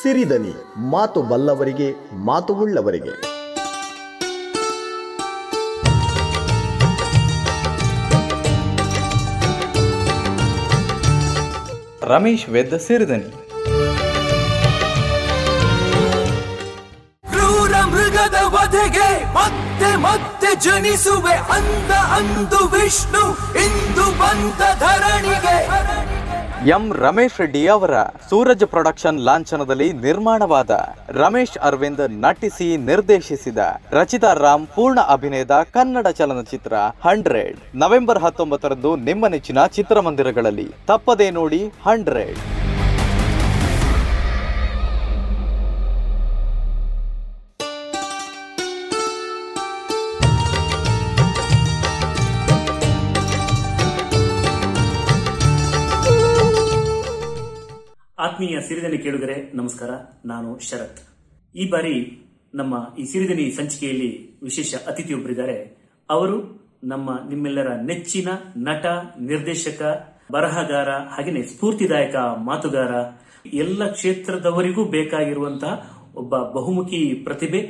ಸಿರಿದನಿ, ಮಾತು ಬಲ್ಲವರಿಗೆ ಮಾತು ಉಳ್ಳವರಿಗೆ. ರಮೇಶ್ ವೆದ್ದ ಸಿರಿದನಿ. ಕ್ರೂರ ಮೃಗದ ವಧೆಗೆ ಮತ್ತೆ ಮತ್ತೆ ಜನಿಸುವೆ ಅಂದ ಅಂದು ವಿಷ್ಣು ಇಂದು ಬಂದ ಧರಣಿಗೆ. ಎಂ. ರಮೇಶ್ ರೆಡ್ಡಿ ಅವರ ಸೂರಜ್ ಪ್ರೊಡಕ್ಷನ್ ಲಾಂಛನದಲ್ಲಿ ನಿರ್ಮಾಣವಾದ, ರಮೇಶ್ ಅರವಿಂದ್ ನಟಿಸಿ ನಿರ್ದೇಶಿಸಿದ, ರಚಿತಾ ರಾಮ್ ಪೂರ್ಣ ಅಭಿನಯದ ಕನ್ನಡ ಚಲನಚಿತ್ರ 100 ನವೆಂಬರ್ 19 ನಿಮ್ಮ ನೆಚ್ಚಿನ ಚಿತ್ರಮಂದಿರಗಳಲ್ಲಿ. ತಪ್ಪದೇ ನೋಡಿ 100. ಆತ್ಮೀಯ ಸಿರಿದನಿ ಕೇಳುಗರೆ, ನಮಸ್ಕಾರ. ನಾನು ಶರತ್. ಈ ಬಾರಿ ನಮ್ಮ ಈ ಸಿರಿದನಿ ಸಂಚಿಕೆಯಲ್ಲಿ ವಿಶೇಷ ಅತಿಥಿಯೊಬ್ಬರಿದ್ದಾರೆ. ಅವರು ನಮ್ಮ ನಿಮ್ಮೆಲ್ಲರ ನೆಚ್ಚಿನ ನಟ, ನಿರ್ದೇಶಕ, ಬರಹಗಾರ, ಹಾಗೆಯೇ ಸ್ಫೂರ್ತಿದಾಯಕ ಮಾತುಗಾರ, ಎಲ್ಲ ಕ್ಷೇತ್ರದವರಿಗೂ ಬೇಕಾಗಿರುವಂತಹ ಒಬ್ಬ ಬಹುಮುಖಿ ಪ್ರತಿಭೆ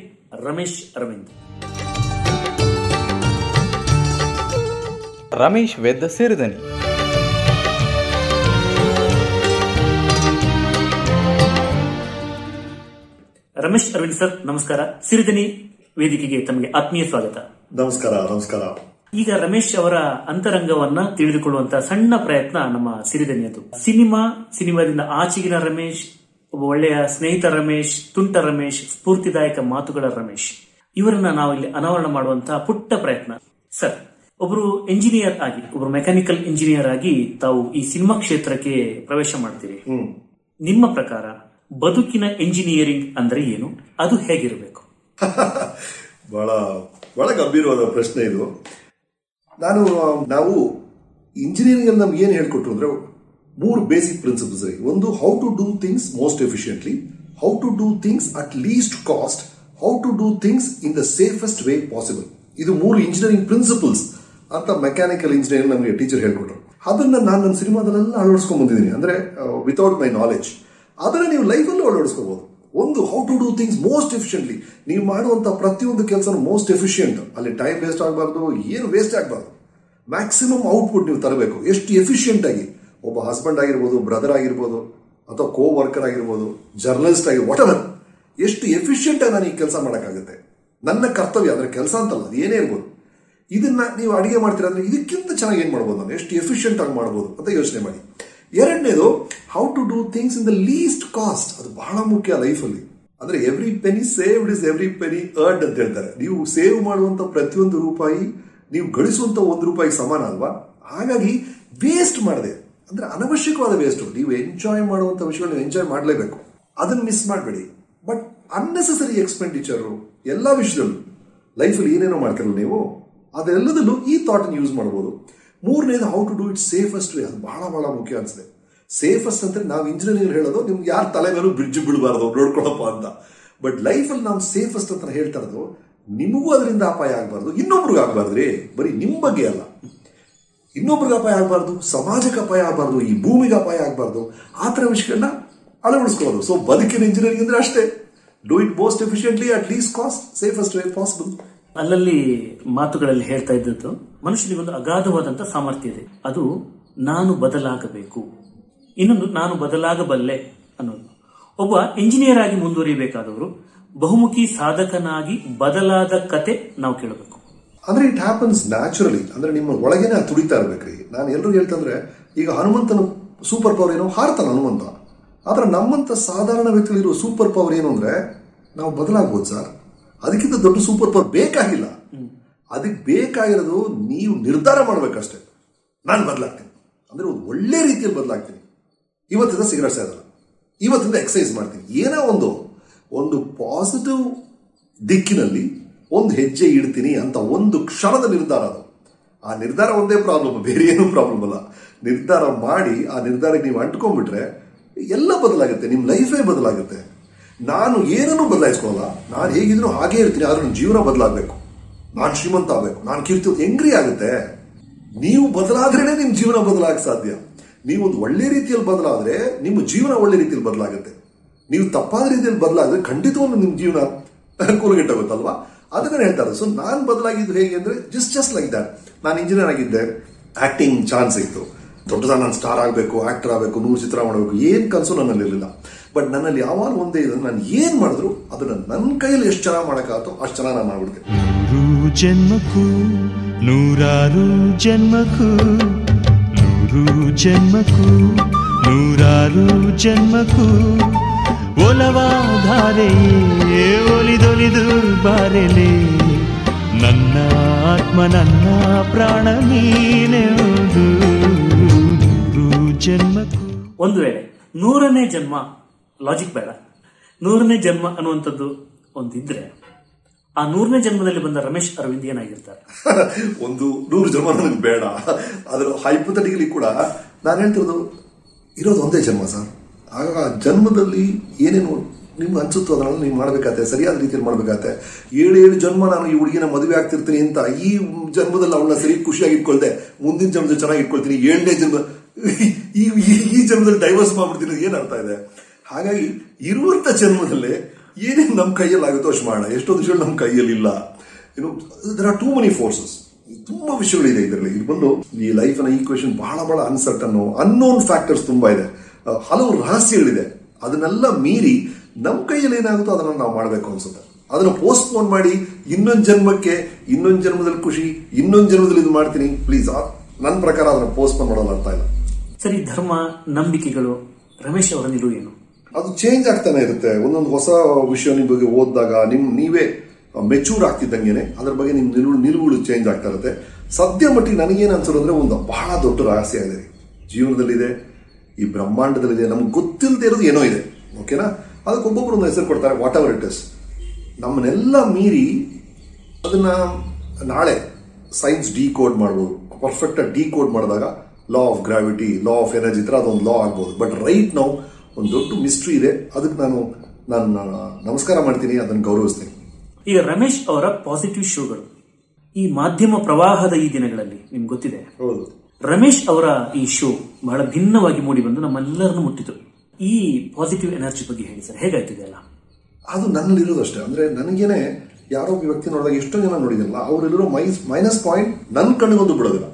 ರಮೇಶ್ ಅರವಿಂದ್. ರಮೇಶ್ ವೆದ್ದ ಸಿರಿದನಿ. ರಮೇಶ್ ಅರವಿಂದ್ ಸರ್, ನಮಸ್ಕಾರ. ಸಿರಿದನಿ ವೇದಿಕೆಗೆ ತಮಗೆ ಆತ್ಮೀಯ ಸ್ವಾಗತ. ನಮಸ್ಕಾರ. ನಮಸ್ಕಾರ. ಈಗ ರಮೇಶ್ ಅವರ ಅಂತರಂಗವನ್ನ ತಿಳಿದುಕೊಳ್ಳುವಂತಹ ಸಣ್ಣ ಪ್ರಯತ್ನ ನಮ್ಮ ಸಿರಿದನಿಯದು. ಸಿನಿಮಾದಿಂದ ಆಚೆಗಿನ ರಮೇಶ್, ಒಬ್ಬ ಒಳ್ಳೆಯ ಸ್ನೇಹಿತ ರಮೇಶ್, ತುಂಟ ರಮೇಶ್, ಸ್ಫೂರ್ತಿದಾಯಕ ಮಾತುಗಳ ರಮೇಶ್, ಇವರನ್ನ ನಾವು ಇಲ್ಲಿ ಅನಾವರಣ ಮಾಡುವಂತಹ ಪುಟ್ಟ ಪ್ರಯತ್ನ. ಸರ್, ಒಬ್ರು ಎಂಜಿನಿಯರ್ ಆಗಿ, ಒಬ್ರು ಮೆಕ್ಯಾನಿಕಲ್ ಇಂಜಿನಿಯರ್ ಆಗಿ ತಾವು ಈ ಸಿನಿಮಾ ಕ್ಷೇತ್ರಕ್ಕೆ ಪ್ರವೇಶ ಮಾಡ್ತೀವಿ. ನಿಮ್ಮ ಪ್ರಕಾರ ಬದುಕಿನ ಎಂಜಿನಿಯರಿಂಗ್ ಅಂದ್ರೆ ಏನು? ಅದು ಹೇಗಿರಬೇಕು? ಬಹಳ ಬಹಳ ಗಂಭೀರವಾದ ಪ್ರಶ್ನೆ ಇದು. ನಾವು ಇಂಜಿನಿಯರಿಂಗ್ ಅಲ್ಲಿ ನಮ್ಗೆ ಏನ್ ಹೇಳ್ಕೊಟ್ರು ಅಂದ್ರೆ 3 ಬೇಸಿಕ್ ಪ್ರಿನ್ಸಿಪಲ್ಸ್. ಒಂದು, how to do things most efficiently, how to do things at least cost, how to do things in the safest way possible. ಇದು 3 ಇಂಜಿನಿಯರಿಂಗ್ ಪ್ರಿನ್ಸಿಪಲ್ಸ್ ಅಂತ ಮೆಕ್ಯಾನಿಕಲ್ ಇಂಜಿನಿಯರ್ ನಮಗೆ ಟೀಚರ್ ಹೇಳ್ಕೊಟ್ರು. ಅದನ್ನ ನಾನು ನನ್ನ ಸಿನಿಮಾದಲ್ಲೆಲ್ಲ ಅಳವಡಿಸ್ಕೊಂಡ್ ಬಂದಿದ್ದೀನಿ. ಅಂದ್ರೆ ವಿತೌಟ್ ಮೈ ನಾಲೆಜ್ ಅದನ್ನ ನೀವು ಲೈಫಲ್ಲೂ ಅಳವಡಿಸ್ಕೋಬಹುದು. ಒಂದು, how to do things most efficiently. ನೀವು ಮಾಡುವಂಥ ಪ್ರತಿಯೊಂದು ಕೆಲಸನೂ ಮೋಸ್ಟ್ ಎಫಿಷಿಯಂಟ್, ಅಲ್ಲಿ ಟೈಮ್ ವೇಸ್ಟ್ ಆಗಬಾರ್ದು, ಏನು ವೇಸ್ಟ್ ಆಗಬಾರ್ದು, ಮ್ಯಾಕ್ಸಿಮಮ್ ಔಟ್ಪುಟ್ ನೀವು ತರಬೇಕು. ಎಷ್ಟು ಎಫಿಷಿಯಂಟ್ ಆಗಿ ಒಬ್ಬ ಹಸ್ಬೆಂಡ್ ಆಗಿರ್ಬೋದು, ಬ್ರದರ್ ಆಗಿರ್ಬೋದು, ಅಥವಾ ಕೋ ವರ್ಕರ್ ಆಗಿರ್ಬೋದು, ಜರ್ನಲಿಸ್ಟ್ ಆಗಿ, ವಾಟೆವರ್, ಎಷ್ಟು ಎಫಿಷಿಯಂಟ್ ಆಗಿ ನಾನು ಈ ಕೆಲಸ ಮಾಡೋಕ್ಕಾಗುತ್ತೆ. ನನ್ನ ಕರ್ತವ್ಯ ಅಂದರೆ ಕೆಲಸ ಅಂತಲ್ಲ, ಅದು ಏನೇ ಇರ್ಬೋದು. ಇದನ್ನ ನೀವು ಅಡುಗೆ ಮಾಡ್ತೀರ ಅಂದರೆ ಇದಕ್ಕಿಂತ ಚೆನ್ನಾಗಿ ಏನು ಮಾಡ್ಬೋದು, ನಾನು ಎಷ್ಟು ಎಫಿಷಿಯಂಟ್ ಆಗಿ ಮಾಡ್ಬೋದು ಅಂತ ಯೋಚನೆ ಮಾಡಿ. 2ನೇದು, how to do things in the least cost. ಅದು ಬಹಳ ಮುಖ್ಯ ಲೈಫಲ್ಲಿ. ಅಂದ್ರೆ every penny saved is every penny earned ಅಂತ ಹೇಳ್ತಾರೆ. ನೀವು ಸೇವ್ ಮಾಡುವಂತ ಪ್ರತಿಯೊಂದು ರೂಪಾಯಿ ನೀವು ಗಳಿಸುವಂತ 1 ರೂಪಾಯಿ ಸಮಾನ ಅಲ್ವಾ? ಹಾಗಾಗಿ ವೇಸ್ಟ್ ಮಾಡದೆ, ಅಂದ್ರೆ ಅನವಶ್ಯಕವಾದ ವೇಸ್ಟ್, ನೀವು ಎಂಜಾಯ್ ಮಾಡುವಂತ ವಿಷಯಗಳನ್ನ ಎಂಜಾಯ್ ಮಾಡಲೇಬೇಕು, ಅದನ್ನ ಮಿಸ್ ಮಾಡಬೇಡಿ. ಬಟ್ ಅನ್ನೆಸೆಸರಿ ಎಕ್ಸ್ಪೆಂಡಿಚರು ಎಲ್ಲ ವಿಷಯದಲ್ಲೂ, ಲೈಫಲ್ಲಿ ಏನೇನೋ ಮಾಡ್ತಿರಲ್ಲ ನೀವು, ಅದೆಲ್ಲದಲ್ಲೂ ಈ ಥಾಟನ್ನು ಯೂಸ್ ಮಾಡ್ಬೋದು. 3ನೇದು, how to do it safest way. ಅದು ಬಹಳ ಬಹಳ ಮುಖ್ಯ ಅನಿಸುತ್ತೆ. ಸೇಫೆಸ್ಟ್ ಅಂದರೆ ನಾವು ಇಂಜಿನಿಯರಿಂಗ್ ಹೇಳೋದು ನಿಮ್ಗೆ ಯಾರ ತಲೆ ಮೇಲೂ ಬ್ರಿಡ್ಜ್ ಬಿಡಬಾರ್ದು, ನೋಡ್ಕೊಳಪ್ಪ ಅಂತ. ಬಟ್ ಲೈಫಲ್ಲಿ ನಾವು ಸೇಫೆಸ್ಟ್ ಅಂತ ಹೇಳ್ತಾ ಇರೋದು ನಿಮಗೂ ಅದರಿಂದ ಅಪಾಯ ಆಗಬಾರ್ದು, ಇನ್ನೊಬ್ರಿಗೆ ಆಗಬಾರ್ದು. ರೀ ಬರೀ ನಿಮ್ಮ ಬಗ್ಗೆ ಅಲ್ಲ, ಇನ್ನೊಬ್ರಿಗೆ ಅಪಾಯ ಆಗಬಾರ್ದು, ಸಮಾಜಕ್ಕೆ ಅಪಾಯ ಆಗಬಾರ್ದು, ಈ ಭೂಮಿಗೆ ಅಪಾಯ ಆಗಬಾರ್ದು. ಆ ಥರ ವಿಷಯಗಳನ್ನ ಅಳವಡಿಸ್ಕೊಳ್ಳೋದು. ಸೊ ಬದುಕಿನ ಇಂಜಿನಿಯರಿಂಗ್ ಅಂದರೆ ಅಷ್ಟೇ, do it most efficiently at least cost safest way possible. ಅಲ್ಲಲ್ಲಿ ಮಾತುಗಳಲ್ಲಿ ಹೇಳ್ತಾ ಇದ್ದದ್ದು, ಮನುಷ್ಯನಿಗೊಂದು ಅಗಾಧವಾದಂತಹ ಸಾಮರ್ಥ್ಯ ಇದೆ, ಅದು ನಾನು ಬದಲಾಗಬೇಕು, ಇನ್ನೊಂದು ನಾನು ಬದಲಾಗಬಲ್ಲೆ ಅನ್ನೋದು. ಒಬ್ಬ ಇಂಜಿನಿಯರ್ ಆಗಿ ಮುಂದುವರಿಯಬೇಕಾದವರು ಬಹುಮುಖಿ ಸಾಧಕನಾಗಿ ಬದಲಾದ ಕತೆ ನಾವು ಕೇಳಬೇಕು. ಅಂದ್ರೆ ಇಟ್ ಹ್ಯಾಪನ್ಸ್ ನ್ಯಾಚುರಲಿ. ಅಂದ್ರೆ ನಿಮ್ಮ ಒಳಗೇನೆ ತುಡಿತಾ ಇರ್ಬೇಕ್ರಿ. ನಾನು ಎಲ್ಲರೂ ಹೇಳ್ತಂದ್ರೆ, ಈಗ ಹನುಮಂತನ ಸೂಪರ್ ಪವರ್ ಏನೋ, ಹಾರ್ತಾನ ಹನುಮಂತ. ಆದ್ರೆ ನಮ್ಮಂತ ಸಾಧಾರಣ ವ್ಯಕ್ತಿಗಳಿರೋ ಸೂಪರ್ ಪವರ್ ಏನು ಅಂದ್ರೆ ನಾವು ಬದಲಾಗಬಹುದು ಸರ್. ಅದಕ್ಕಿಂತ ದೊಡ್ಡ ಸೂಪರ್ ಪವರ್ ಬೇಕಾಗಿಲ್ಲ. ಅದಕ್ಕೆ ಬೇಕಾಗಿರೋದು ನೀವು ನಿರ್ಧಾರ ಮಾಡಬೇಕಷ್ಟೆ. ನಾನು ಬದಲಾಗ್ತೀನಿ ಅಂದರೆ ಒಂದು ಒಳ್ಳೆ ರೀತಿಯಲ್ಲಿ ಬದಲಾಗ್ತೀನಿ. ಇವತ್ತಿಂದ ಸಿಗರೇಟ್ ಸೇದಲ್ಲ, ಇವತ್ತಿಂದ ಎಕ್ಸಸೈಸ್ ಮಾಡ್ತೀನಿ, ಏನೋ ಒಂದು ಒಂದು ಪಾಸಿಟಿವ್ ದಿಕ್ಕಿನಲ್ಲಿ ಒಂದು ಹೆಜ್ಜೆ ಇಡ್ತೀನಿ ಅಂತ ಒಂದು ಕ್ಷಣದ ನಿರ್ಧಾರ. ಅದು ಆ ನಿರ್ಧಾರ ಒಂದೇ ಪ್ರಾಬ್ಲಮ್, ಬೇರೆ ಏನೂ ಪ್ರಾಬ್ಲಮ್ ಅಲ್ಲ. ನಿರ್ಧಾರ ಮಾಡಿ ಆ ನಿರ್ಧಾರಕ್ಕೆ ನೀವು ಅಂಟ್ಕೊಂಡ್ಬಿಟ್ರೆ ಎಲ್ಲ ಬದಲಾಗುತ್ತೆ, ನಿಮ್ಮ ಲೈಫೇ ಬದಲಾಗುತ್ತೆ. ನಾನು ಏನನ್ನೂ ಬದಲಾಯಿಸ್ಕೊಳ್ಳಲ್ಲ, ನಾನು ಹೇಗಿದ್ರು ಹಾಗೇ ಇರ್ತೀನಿ, ಆದ್ರೆ ನನ್ನ ಜೀವನ ಬದಲಾಗಬೇಕು, ನಾನು ಶ್ರೀಮಂತ ಆಗಬೇಕು, ನಾನು ಕೀರ್ತಿ ಹೆಂಗ್ರಿ ಆಗುತ್ತೆ. ನೀವು ಬದಲಾದ್ರೇನೆ ನಿಮ್ಮ ಜೀವನ ಬದಲಾಗಕ್ಕೆ ಸಾಧ್ಯ. ನೀವು ಒಂದು ಒಳ್ಳೆ ರೀತಿಯಲ್ಲಿ ಬದಲಾದ್ರೆ ನಿಮ್ಮ ಜೀವನ ಒಳ್ಳೆ ರೀತಿಯಲ್ಲಿ ಬದಲಾಗುತ್ತೆ. ನೀವು ತಪ್ಪಾದ ರೀತಿಯಲ್ಲಿ ಬದಲಾದ್ರೆ ಖಂಡಿತವನ್ನು ನಿಮ್ಮ ಜೀವನ ಕೂಲಗೆಟ್ಟಾಗುತ್ತಲ್ವಾ, ಅದನ್ನ ಹೇಳ್ತಾರೆ. ಸೊ ನಾನು ಬದಲಾಗಿದ್ದು ಹೇಗೆ ಅಂದ್ರೆ ಜಸ್ಟ್ ಲೈಕ್ ದ್ಯಾಟ್. ನಾನು ಇಂಜಿನಿಯರ್ ಆಗಿದ್ದೆ, ಆಕ್ಟಿಂಗ್ ಚಾನ್ಸ್ ಇತ್ತು, ದೊಡ್ಡದಾದ ನಾನು ಸ್ಟಾರ್ ಆಗಬೇಕು, ಆಕ್ಟರ್ ಆಗಬೇಕು, 100 ಚಿತ್ರ ಮಾಡಬೇಕು, ಏನು ಕನಸು ನನ್ನಲ್ಲಿ ಇರಲಿಲ್ಲ. ಬಟ್ ನನ್ನಲ್ಲಿ ಯಾವಾಗ ಒಂದೇ ಇದೆ, ನಾನು ಏನು ಮಾಡಿದ್ರು ಅದನ್ನು ನನ್ನ ಕೈಯಲ್ಲಿ ಎಷ್ಟು ಚೆನ್ನಾಗಿ ಮಾಡೋಕ್ಕಾಗತ್ತೋ ಅಷ್ಟು ಚೆನ್ನಾಗಿ ನಾನು ಮಾಡ್ಬಿಡ್ತೀನಿ. ನೂರು ಜನ್ಮಕ್ಕೂ ನೂರಾರು ಜನ್ಮಕ್ಕೂ ನೂರು ಜನ್ಮಕ್ಕೂ ನೂರಾರು ಜನ್ಮಕ್ಕೂ ಒಲವಾಧಾರೆಯೇ ಒಲಿದೊಲಿದು ಬಾರೆಲೆ ನನ್ನ ಆತ್ಮ ನನ್ನ ಪ್ರಾಣ ನೀನೆ. ಒಂದು ವೇಳೆ 100ನೇ ಜನ್ಮ ಲಾಜಿಕ್ ಬೇಡ, 100ನೇ ಜನ್ಮ ಅನ್ನುವಂಥದ್ದು ಒಂದಿದ್ರೆ ಆ 100ನೇ ಜನ್ಮದಲ್ಲಿ ಬಂದ ರಮೇಶ್ ಅರವಿಂದ್ ಏನಾಗಿರ್ತಾರೆ? ಒಂದು 100 ಜನ್ಮ ನನಗೆ ಬೇಡ, ಅದರ ಹೈಪೋಥೆಟಿಕಲಿ ಕೂಡ ನಾನು ಹೇಳ್ತಿರೋದು ಇರೋದು ಒಂದೇ ಜನ್ಮ ಸರ್. ಆಗ ಆ ಜನ್ಮದಲ್ಲಿ ಏನೇನು ನಿಮ್ಗೆ ಅನ್ಸುತ್ತೋ ಅದನ್ನು ನೀವು ಮಾಡಬೇಕಾಗತ್ತೆ, ಸರಿಯಾದ ರೀತಿಯಲ್ಲಿ ಮಾಡಬೇಕಾಗತ್ತೆ. 7 ಜನ್ಮ ನಾನು ಈ ಹುಡುಗಿನ ಮದುವೆ ಆಗ್ತಿರ್ತೀನಿ ಅಂತ ಈ ಜನ್ಮದಲ್ಲಿ ಅವಳನ್ನ ಸರಿ ಖುಷಿಯಾಗಿ ಇಟ್ಕೊಳ್ದೆ ಮುಂದಿನ ಜನ್ಮದಲ್ಲಿ ಚೆನ್ನಾಗಿ ಇಟ್ಕೊಳ್ತೀನಿ, 8ನೇ ಜನ್ಮ ಈ ಜನ್ಮದಲ್ಲಿ ಡೈವರ್ಸ್ ಮಾಡ್ಬಿಡ್ತೀನಿ, ಏನು ಅರ್ಥ ಇದೆ? ಹಾಗಾಗಿ ಇರುವಂತ ಜನ್ಮದಲ್ಲೇ ಏನೇನು ನಮ್ಮ ಕೈಯಲ್ಲಿ ಆಗುತ್ತೋ ಅಷ್ಟು ಮಾಡೋಣ. ಎಷ್ಟೊಂದು ವಿಷಯಗಳು ನಮ್ಮ ಕೈಯಲ್ಲಿ ಇಲ್ಲ, ಏನು there are too many forces, ತುಂಬಾ ವಿಷಯಗಳಿದೆ ಇದರಲ್ಲಿ. ಇದು ಬಂದು ಈ ಲೈಫಿನ ಈಕ್ವೇಶನ್ ಬಹಳ ಅನ್ಸರ್ಟನ್ನು, ಅನ್ನೋನ್ ಫ್ಯಾಕ್ಟರ್ಸ್ ತುಂಬಾ ಇದೆ, ಹಲವು ರಹಸ್ಯಗಳಿದೆ. ಅದನ್ನೆಲ್ಲ ಮೀರಿ ನಮ್ಮ ಕೈಯಲ್ಲಿ ಏನಾಗುತ್ತೋ ಅದನ್ನ ನಾವು ಮಾಡಬೇಕು ಅನ್ಸುತ್ತೆ. ಅದನ್ನು ಪೋಸ್ಟ್ಪೋನ್ ಮಾಡಿ ಇನ್ನೊಂದು ಜನ್ಮಕ್ಕೆ, ಇನ್ನೊಂದು ಜನ್ಮದಲ್ಲಿ ಖುಷಿ, ಇನ್ನೊಂದು ಜನ್ಮದಲ್ಲಿ ಇದು ಮಾಡ್ತೀನಿ, ಪ್ಲೀಸ್ ನನ್ನ ಪ್ರಕಾರ ಅದನ್ನು ಪೋಸ್ಟ್ಪೋನ್ ಮಾಡೋದು ಅರ್ಥ ಇಲ್ಲ. ಸರಿ, ಧರ್ಮ ನಂಬಿಕೆಗಳು ರಮೇಶ್ ಅವರ ನಿಲುವು ಏನು? ಅದು ಚೇಂಜ್ ಆಗ್ತಾನೆ ಇರುತ್ತೆ. ಒಂದೊಂದು ಹೊಸ ವಿಷಯ ನಿಮ್ಮ ಬಗ್ಗೆ ಓದಿದಾಗ ನೀವೇ ಮೆಚೂರ್ ಆಗ್ತಿದ್ದಂಗೆನೆ ಅದ್ರ ಬಗ್ಗೆ ನಿಮ್ಮ ನಿಲುವುಗಳು ಚೇಂಜ್ ಆಗ್ತಾ ಇರುತ್ತೆ. ಸದ್ಯ ಮಟ್ಟಿಗೆ ನನಗೇನು ಅನ್ಸೋದು ಅಂದ್ರೆ ಒಂದು ಬಹಳ ದೊಡ್ಡ ರಹಸ್ಯ ಇದೆ ಜೀವನದಲ್ಲಿದೆ, ಈ ಬ್ರಹ್ಮಾಂಡದಲ್ಲಿದೆ, ನಮ್ಗೆ ಗೊತ್ತಿಲ್ಲದೆ ಇರೋದು ಏನೋ ಇದೆ. ಓಕೆನಾ, ಅದಕ್ಕೆ ಒಬ್ಬೊಬ್ಬರು ಒಂದು ಹೆಸರು ಕೊಡ್ತಾರೆ, ವಾಟ್ ಎವರ್ ಇಟ್ ಇಸ್. ನಮ್ಮನ್ನೆಲ್ಲ ಮೀರಿ ಅದನ್ನ ನಾಳೆ ಸೈನ್ಸ್ ಡಿಕೋಡ್ ಮಾಡ್ಬೋದು, ಪರ್ಫೆಕ್ಟಾಗಿ ಡಿಕೋಡ್ ಮಾಡಿದಾಗ law of gravity, law of energy ಥರ ಅದೊಂದು ಲಾ ಆಗ್ಬೋದು. ಬಟ್ ರೈಟ್ ನಾವು ಒಂದು ದೊಡ್ಡ ಮಿಸ್ಟ್ರಿ ಇದೆ, ಅದಕ್ಕೆ ನಾನು ನಮಸ್ಕಾರ ಮಾಡ್ತೀನಿ, ಅದನ್ನು ಗೌರವಿಸ್ತೀನಿ. ಈಗ ರಮೇಶ್ ಅವರ ಪಾಸಿಟಿವ್ ಶೋಗಳು ಈ ಮಾಧ್ಯಮ ಪ್ರವಾಹದ ಈ ದಿನಗಳಲ್ಲಿ ನಿಮ್ಗೆ ಗೊತ್ತಿದೆ. ಹೌದು, ರಮೇಶ್ ಅವರ ಈ ಶೋ ಬಹಳ ಭಿನ್ನವಾಗಿ ಮೂಡಿ ಬಂದು ನಮ್ಮೆಲ್ಲರನ್ನು ಮುಟ್ಟಿತು. ಈ ಪಾಸಿಟಿವ್ ಎನರ್ಜಿ ಬಗ್ಗೆ ಹೇಳಿ ಸರ್, ಹೇಗಾಯ್ತಿದೆ ಅಲ್ಲ? ಅದು ನನ್ನಲ್ಲಿರೋದು ಅಷ್ಟೇ. ಅಂದ್ರೆ ನನಗೇನೆ ಯಾರೋ ಒಬ್ಬ ವ್ಯಕ್ತಿ ನೋಡಿದಾಗ ಎಷ್ಟೋ ಜನ ನೋಡಿದಿಲ್ಲ, ಅವರೆಲ್ಲರೂ ಮೈನಸ್ ಪಾಯಿಂಟ್ ನನ್ನ ಕಣ್ಣಿಗೊಂದು ಬಿಡೋದಿಲ್ಲ,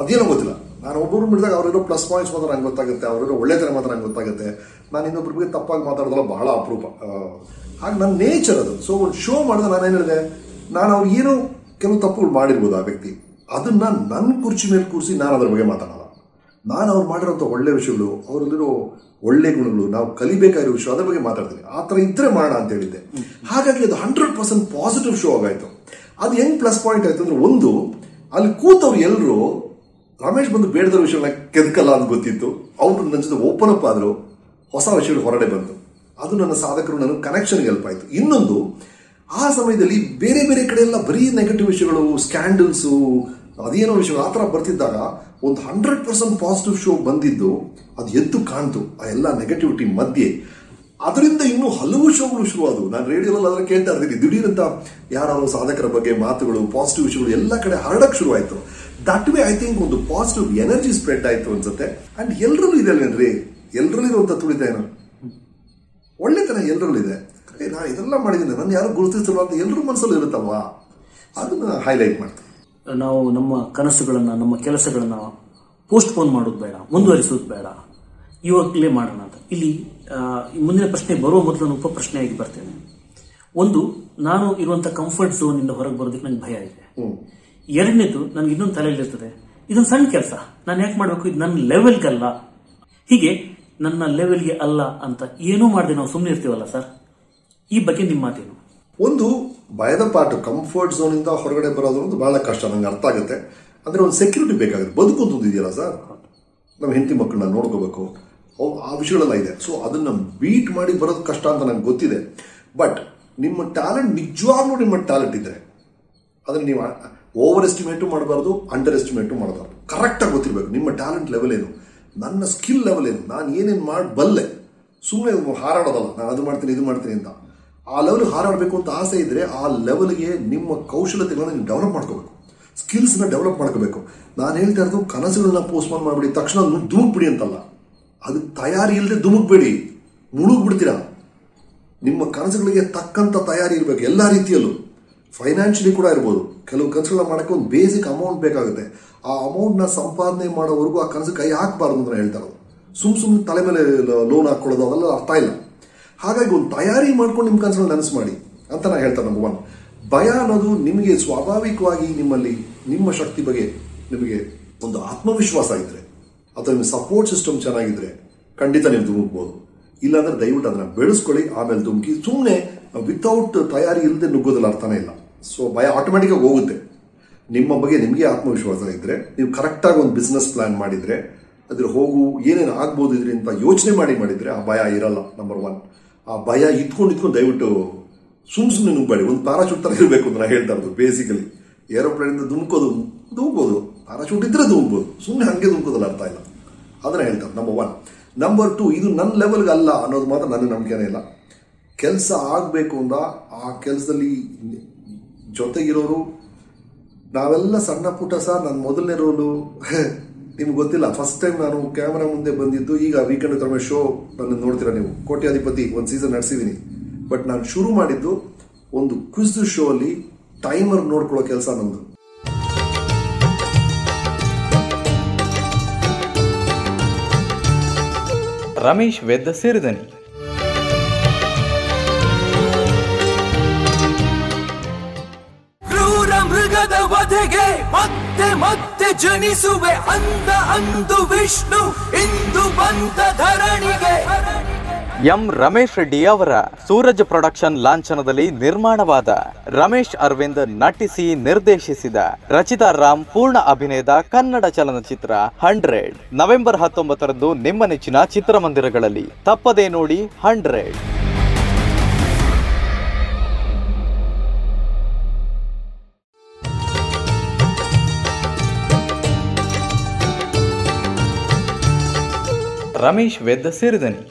ಅದೇನೋ ಗೊತ್ತಿಲ್ಲ. ನಾನು ಒಬ್ಬರು ಬಿಡಿದಾಗ ಅವರಿರೋ ಪ್ಲಸ್ ಪಾಯಿಂಟ್ಸ್ ಮಾತ್ರ ನಂಗೆ ಗೊತ್ತಾಗುತ್ತೆ, ಅವರಿರೋ ಒಳ್ಳೆ ಥರ ಮಾತ್ರ ನಂಗೆ ಗೊತ್ತಾಗುತ್ತೆ. ನಾನು ಇನ್ನೊಬ್ಬರ ಬಗ್ಗೆ ತಪ್ಪಾಗಿ ಮಾತಾಡೋದಲ್ಲ, ಬಹಳ ಅಪರೂಪ. ಹಾಗೆ ನನ್ನ ನೇಚರ್ ಅದು. ಸೊ ಒಂದು ಶೋ ಮಾಡಿದಾಗ ನಾನೇನು ಹೇಳಿದೆ, ನಾನು ಅವ್ರು ಏನೋ ಕೆಲವು ತಪ್ಪುಗಳು ಮಾಡಿರ್ಬೋದು ಆ ವ್ಯಕ್ತಿ, ಅದನ್ನು ನನ್ನ ಕುರ್ಚಿ ಮೇಲೆ ಕೂರಿಸಿ ನಾನು ಅದ್ರ ಬಗ್ಗೆ ಮಾತಾಡೋಲ್ಲ. ನಾನು ಅವ್ರು ಮಾಡಿರೋಂಥ ಒಳ್ಳೆ ವಿಷಯಗಳು, ಅವರಲ್ಲಿರೋ ಒಳ್ಳೆ ಗುಣಗಳು, ನಾವು ಕಲಿಬೇಕಾಗಿರೋ ವಿಷಯ, ಅದ್ರ ಬಗ್ಗೆ ಮಾತಾಡ್ತೀನಿ. ಆ ಥರ ಇದ್ದರೆ ಮಾಡೋಣ ಅಂತ ಹೇಳಿದ್ದೆ. ಹಾಗಾಗಿ ಅದು 100% ಪಾಸಿಟಿವ್ ಶೋ ಆಗಾಯಿತು. ಅದು ಹೆಂಗೆ ಪ್ಲಸ್ ಪಾಯಿಂಟ್ ಆಯಿತು ಅಂದರೆ, ಒಂದು ಅಲ್ಲಿ ಕೂತವ್ರು ಎಲ್ಲರೂ ರಮೇಶ್ ಬಂದು ಬೇಡದ ವಿಷಯಗಳನ್ನ ಕೆದಕಲ್ಲ ಅಂತ ಗೊತ್ತಿತ್ತು, ಅವರು ನನ್ನ ಜೊತೆ ಓಪನ್ ಅಪ್ ಆದರೂ ಹೊಸ ವಿಷಯಗಳು ಹೊರಡೆ ಬಂತು. ಅದು ನನ್ನ ಸಾಧಕರು ನನ್ನ ಕನೆಕ್ಷನ್ಗೆ ಹೆಲ್ಪ್ ಆಯಿತು. ಇನ್ನೊಂದು, ಆ ಸಮಯದಲ್ಲಿ ಬೇರೆ ಬೇರೆ ಕಡೆ ಎಲ್ಲ ಬರೀ ನೆಗೆಟಿವ್ ವಿಷಯಗಳು, ಸ್ಕ್ಯಾಂಡಲ್ಸು, ಅದೇನೋ ವಿಷಯಗಳು ಆ ಥರ ಬರ್ತಿದ್ದಾಗ ಒಂದು 100% ಪಾಸಿಟಿವ್ ಶೋ ಬಂದಿದ್ದು ಅದು ಎದ್ದು ಕಾಣ್ತು ಆ ಎಲ್ಲ ನೆಗೆಟಿವಿಟಿ ಮಧ್ಯೆ. ಅದರಿಂದ ಇನ್ನೂ ಹಲವು ಶೋಗಳು ಶುರುವಾದವು. ನಾನು ರೇಡಿಯೋದಲ್ಲಿ ಅದನ್ನು ಕೇಳ್ತಾ ಇರ್ತೀನಿ, ದಿಢೀರಂತ ಯಾರು ಸಾಧಕರ ಬಗ್ಗೆ ಮಾತುಗಳು, ಪಾಸಿಟಿವ್ ವಿಷಯಗಳು ಎಲ್ಲ ಕಡೆ ಹರಡಕ್ಕೆ ಶುರುವಾಯಿತು. ದಟ್ ವೇ ಐ ಥಿಂಕ್ ಒಂದು ಪಾಸಿಟಿವ್ ಎನರ್ಜಿ ಸ್ಪ್ರೆಡ್ ಆಯಿತು ಅನ್ಸುತ್ತೆ. ಆ್ಯಂಡ್ ಎಲ್ಲರಲ್ಲೂ ಇದೆಲ್ಲೇನ್ರಿ, ಎಲ್ಲರಲ್ಲೂ ಇರುವಂಥ ತುಳಿತ ಏನು ಒಳ್ಳೆತನ ಎಲ್ಲರಲ್ಲೂ ಇದೆ. ನಾನು ಇದೆಲ್ಲ ಮಾಡಿದ್ದೀನಿ, ನಾನು ಯಾರು ಗುರುತಿಸ್ತಿಲ್ವ ಅಂತ ಎಲ್ಲರೂ ಮನಸ್ಸಲ್ಲಿ ಇರುತ್ತಲ್ವಾ, ಅದನ್ನು ಹೈಲೈಟ್ ಮಾಡ್ತೀನಿ. ನಾವು ನಮ್ಮ ಕನಸುಗಳನ್ನು, ನಮ್ಮ ಕೆಲಸಗಳನ್ನು ಪೋಸ್ಟ್ಪೋನ್ ಮಾಡೋದು ಬೇಡ, ಮುಂದುವರಿಸೋದು ಬೇಡ, ಇವಾಗಲೇ ಮಾಡೋಣ ಅಂತ. ಇಲ್ಲಿ ಮುಂದಿನ ಪ್ರಶ್ನೆ ಬರುವ ಮೊದಲು ನಾನು ಉಪಪ್ರಶ್ನೆಯಾಗಿ ಬರ್ತೇನೆ. ಒಂದು, ನಾನು ಇರುವಂಥ ಕಂಫರ್ಟ್ ಝೋನಿಂದ ಹೊರಗೆ ಬರೋದಕ್ಕೆ ನನಗೆ ಭಯ ಇದೆ. ಎರಡನೇದು, ನನಗೆ ಇನ್ನೊಂದು ತಲೆಯಲ್ಲಿ ಇರ್ತದೆ, ಇದೊಂದು ಸಣ್ಣ ಕೆಲಸ, ನಾನು ಯಾಕೆ ಮಾಡಬೇಕು, ಇದು ನನ್ನ ಲೆವೆಲ್ಗಲ್ಲ, ಹೀಗೆ ನನ್ನ ಲೆವೆಲ್ಗೆ ಅಲ್ಲ ಅಂತ ಏನೂ ಮಾಡದೆ ನಾವು ಸುಮ್ಮನೆ ಇರ್ತೀವಲ್ಲ ಸರ್, ಈ ಬಗ್ಗೆ ನಿಮ್ಮ ಮಾತೇನು? ಒಂದು ಭಯದ ಪಾಠ, ಕಂಫರ್ಟ್ ಝೋನಿಂದ ಹೊರಗಡೆ ಬರೋದು ಒಂದು ಬಹಳ ಕಷ್ಟ, ನಂಗೆ ಅರ್ಥ ಆಗುತ್ತೆ. ಅಂದರೆ ಒಂದು ಸೆಕ್ಯೂರಿಟಿ ಬೇಕಾಗುತ್ತೆ, ಬದುಕುವಂಥದ್ದಿದೆಯಲ್ಲ ಸರ್, ನಮ್ಮ ಹೆಂಡತಿ ಮಕ್ಕಳನ್ನ ನೋಡ್ಕೋಬೇಕು, ಆ ವಿಷಯಗಳೆಲ್ಲ ಇದೆ. ಸೊ ಅದನ್ನು ಬೀಟ್ ಮಾಡಿ ಬರೋದು ಕಷ್ಟ ಅಂತ ನಂಗೆ ಗೊತ್ತಿದೆ. ಬಟ್ ನಿಮ್ಮ ಟ್ಯಾಲೆಂಟ್, ನಿಜವಾಗ್ಲೂ ನಿಮ್ಮ ಟ್ಯಾಲೆಂಟ್ ಇದ್ದರೆ ಅದನ್ನು ನೀವು ಓವರ್ ಎಸ್ಟಿಮೇಟು ಮಾಡಬಾರ್ದು, ಅಂಡರ್ ಎಸ್ಟಿಮೇಟು ಮಾಡಬಾರ್ದು, ಕರೆಕ್ಟಾಗಿ ಗೊತ್ತಿರಬೇಕು ನಿಮ್ಮ ಟ್ಯಾಲೆಂಟ್ ಲೆವೆಲ್ ಏನು, ನನ್ನ ಸ್ಕಿಲ್ ಲೆವೆಲ್ ಏನು, ನಾನು ಏನೇನು ಮಾಡಿ ಬಲ್ಲೆ, ಸುಮ್ಮನೆ ಹಾರಾಡೋದಲ್ಲ ನಾನು ಅದು ಮಾಡ್ತೀನಿ ಇದು ಮಾಡ್ತೀನಿ ಅಂತ. ಆ ಲೆವೆಲ್ಗೆ ಹಾರಾಡಬೇಕು ಅಂತ ಆಸೆ ಇದ್ದರೆ ಆ ಲೆವೆಲ್ಗೆ ನಿಮ್ಮ ಕೌಶಲ್ಯತೆಗಳನ್ನ ನೀವು ಡೆವಲಪ್ ಮಾಡ್ಕೋಬೇಕು, ಸ್ಕಿಲ್ಸ್ನ ಡೆವಲಪ್ ಮಾಡ್ಕೋಬೇಕು. ನಾನು ಹೇಳ್ತಾ ಇರೋದು ಕನಸುಗಳನ್ನ ಪೋಸ್ಟ್ಪೋನ್ ಮಾಡಿಬಿಡಿ, ತಕ್ಷಣ ಧುಮುಕ್ಬಿಡಿ ಅಂತಲ್ಲ, ಅದು ತಯಾರಿ ಇಲ್ಲದೆ ಧುಮುಕ್ಬೇಡಿ, ಮುಳುಗ್ಬಿಡ್ತೀರಾ. ನಿಮ್ಮ ಕನಸುಗಳಿಗೆ ತಕ್ಕಂಥ ತಯಾರಿ ಇರಬೇಕು ಎಲ್ಲ ರೀತಿಯಲ್ಲೂ. ಫೈನಾನ್ಷಿಯಲಿ ಕೂಡ ಇರ್ಬೋದು, ಕೆಲವು ಕನಸುಗಳನ್ನ ಮಾಡೋಕ್ಕೆ ಒಂದು ಬೇಸಿಕ್ ಅಮೌಂಟ್ ಬೇಕಾಗುತ್ತೆ. ಆ ಅಮೌಂಟ್ನ ಸಂಪಾದನೆ ಮಾಡೋವರೆಗೂ ಆ ಕನಸು ಕೈ ಹಾಕಬಾರ್ದು ಅಂತ ಹೇಳ್ತಾರೆ. ಸುಮ್ಮನೆ ತಲೆ ಮೇಲೆ ಲೋನ್ ಹಾಕ್ಕೊಳ್ಳೋದು ಅವೆಲ್ಲ ಅರ್ಥ ಇಲ್ಲ. ಹಾಗಾಗಿ ಒಂದು ತಯಾರಿ ಮಾಡ್ಕೊಂಡು ನಿಮ್ಮ ಕನಸನ್ನು ನನಸು ಮಾಡಿ ಅಂತ ನಾನು ಹೇಳ್ತಾರೆ. ನಂಬರ್ ಒನ್, ಭಯ ಅನ್ನೋದು ನಿಮಗೆ ಸ್ವಾಭಾವಿಕವಾಗಿ ನಿಮ್ಮಲ್ಲಿ ನಿಮ್ಮ ಶಕ್ತಿ ಬಗ್ಗೆ ನಿಮಗೆ ಒಂದು ಆತ್ಮವಿಶ್ವಾಸ ಇದ್ದರೆ ಅಥವಾ ನಿಮ್ಮ ಸಪೋರ್ಟ್ ಸಿಸ್ಟಮ್ ಚೆನ್ನಾಗಿದ್ದರೆ ಖಂಡಿತ ನೀವು ಧುಮುಕ್ಬೋದು. ಇಲ್ಲಾಂದರೆ ದಯವಿಟ್ಟು ಅದನ್ನು ಬೆಳೆಸ್ಕೊಳ್ಳಿ, ಆಮೇಲೆ ಧುಮುಕಿ. ಸುಮ್ಮನೆ ವಿತೌಟ್ ತಯಾರಿ ಇಲ್ಲದೆ ನುಗ್ಗೋದಿಲ್ಲ, ಅರ್ಥನೇ ಇಲ್ಲ. ಸೊ ಭಯ ಆಟೋಮೆಟಿಕ್ಕಾಗಿ ಹೋಗುತ್ತೆ. ನಿಮ್ಮ ಬಗ್ಗೆ ನಿಮಗೆ ಆತ್ಮವಿಶ್ವಾಸ ಇದ್ದರೆ, ನೀವು ಕರೆಕ್ಟಾಗಿ ಒಂದು ಬಿಸ್ನೆಸ್ ಪ್ಲ್ಯಾನ್ ಮಾಡಿದರೆ, ಅದ್ರ ಹೋಗು ಏನೇನು ಆಗ್ಬೋದು ಇದರಿಂದ ಯೋಚನೆ ಮಾಡಿದರೆ ಆ ಭಯ ಇರಲ್ಲ. ನಂಬರ್ ಒನ್, ಆ ಭಯ ಇದ್ಕೊಂಡು ದಯವಿಟ್ಟು ಸುಮ್ಮನೆ ನುಗ್ಗಬೇಡಿ. ಒಂದು ಪ್ಯಾರಾಶೂಟ್ ಥರ ಇರಬೇಕು ಅಂತ ನಾನು ಹೇಳ್ತಾ ಇರೋದು. ಬೇಸಿಕಲಿ ಏರೋಪ್ಲೇನಿಂದ ಧುಮುಕೋದು ಪ್ಯಾರಾಶೂಟ್ ಇದ್ದರೆ ಧುಮುಕ್ಬೋದು, ಸುಮ್ಮನೆ ಹಾಗೆ ಧುಮುಕೋದಲ್ಲ, ಅರ್ಥ ಇಲ್ಲ. ಅದನ್ನು ಹೇಳ್ತಾರೆ ನಂಬರ್ ಒನ್. ನಂಬರ್ ಟು, ಇದು ನನ್ನ ಲೆವೆಲ್ಗೆ ಅಲ್ಲ ಅನ್ನೋದು ಮಾತ್ರ ನನಗೆ ನಂಬಿಕೆನೇ ಇಲ್ಲ. ಕೆಲಸ ಆಗಬೇಕು ಅಂತ ಆ ಕೆಲಸದಲ್ಲಿ ಜೊತೆಗಿರೋರು ನಾವೆಲ್ಲ ಸಣ್ಣ ಪುಟ್ಟ ಸರ್. ನಾನು ಮೊದಲನೇ ರೋಲು ನಿಮ್ಗೆ ಗೊತ್ತಿಲ್ಲ, ಫಸ್ಟ್ ಟೈಮ್ ನಾನು ಕ್ಯಾಮ್ರಾ ಮುಂದೆ ಬಂದಿದ್ದು ಈಗ ವೀಕೆಂಡ್ ಹತ್ರ ಶೋ ನನ್ನ ನೋಡ್ತೀರಾ ನೀವು, ಕೋಟ್ಯಾಧಿಪತಿ ಒಂದು ಸೀಸನ್ ನಡೆಸಿದ್ದೀನಿ. ಬಟ್ ನಾನು ಶುರು ಮಾಡಿದ್ದು ಒಂದು ಕ್ವಿಜ್ ಶೋ ಅಲ್ಲಿ ಟೈಮರ್ ನೋಡ್ಕೊಳ್ಳೋ ಕೆಲಸ ನಂದು. ರಮೇಶ್ ವೆದ್ದ ಸಿರಿದನಿ. ಕ್ರೂರ ಮೃಗದ ವಧೆಗೆ ಮತ್ತೆ ಮತ್ತೆ ಜನಿಸುವೆ ಅಂದ ಅಂದು ವಿಷ್ಣು ಇಂದು ಬಂದ ಧರಣಿಗೆ. ಎಂ. ರಮೇಶ್ ರೆಡ್ಡಿ ಅವರ ಸೂರಜ್ ಪ್ರೊಡಕ್ಷನ್ ಲಾಂಛನದಲ್ಲಿ ನಿರ್ಮಾಣವಾದ, ರಮೇಶ್ ಅರವಿಂದ್ ನಟಿಸಿ ನಿರ್ದೇಶಿಸಿದ, ರಚಿತಾ ರಾಮ್ ಪೂರ್ಣ ಅಭಿನಯದ ಕನ್ನಡ ಚಲನಚಿತ್ರ 100 ನವೆಂಬರ್ 19 ನಿಮ್ಮ ನೆಚ್ಚಿನ ಚಿತ್ರಮಂದಿರಗಳಲ್ಲಿ. ತಪ್ಪದೇ ನೋಡಿ 100. ರಮೇಶ್ ವೆದ್ದ ಸಿರಿದನಿ.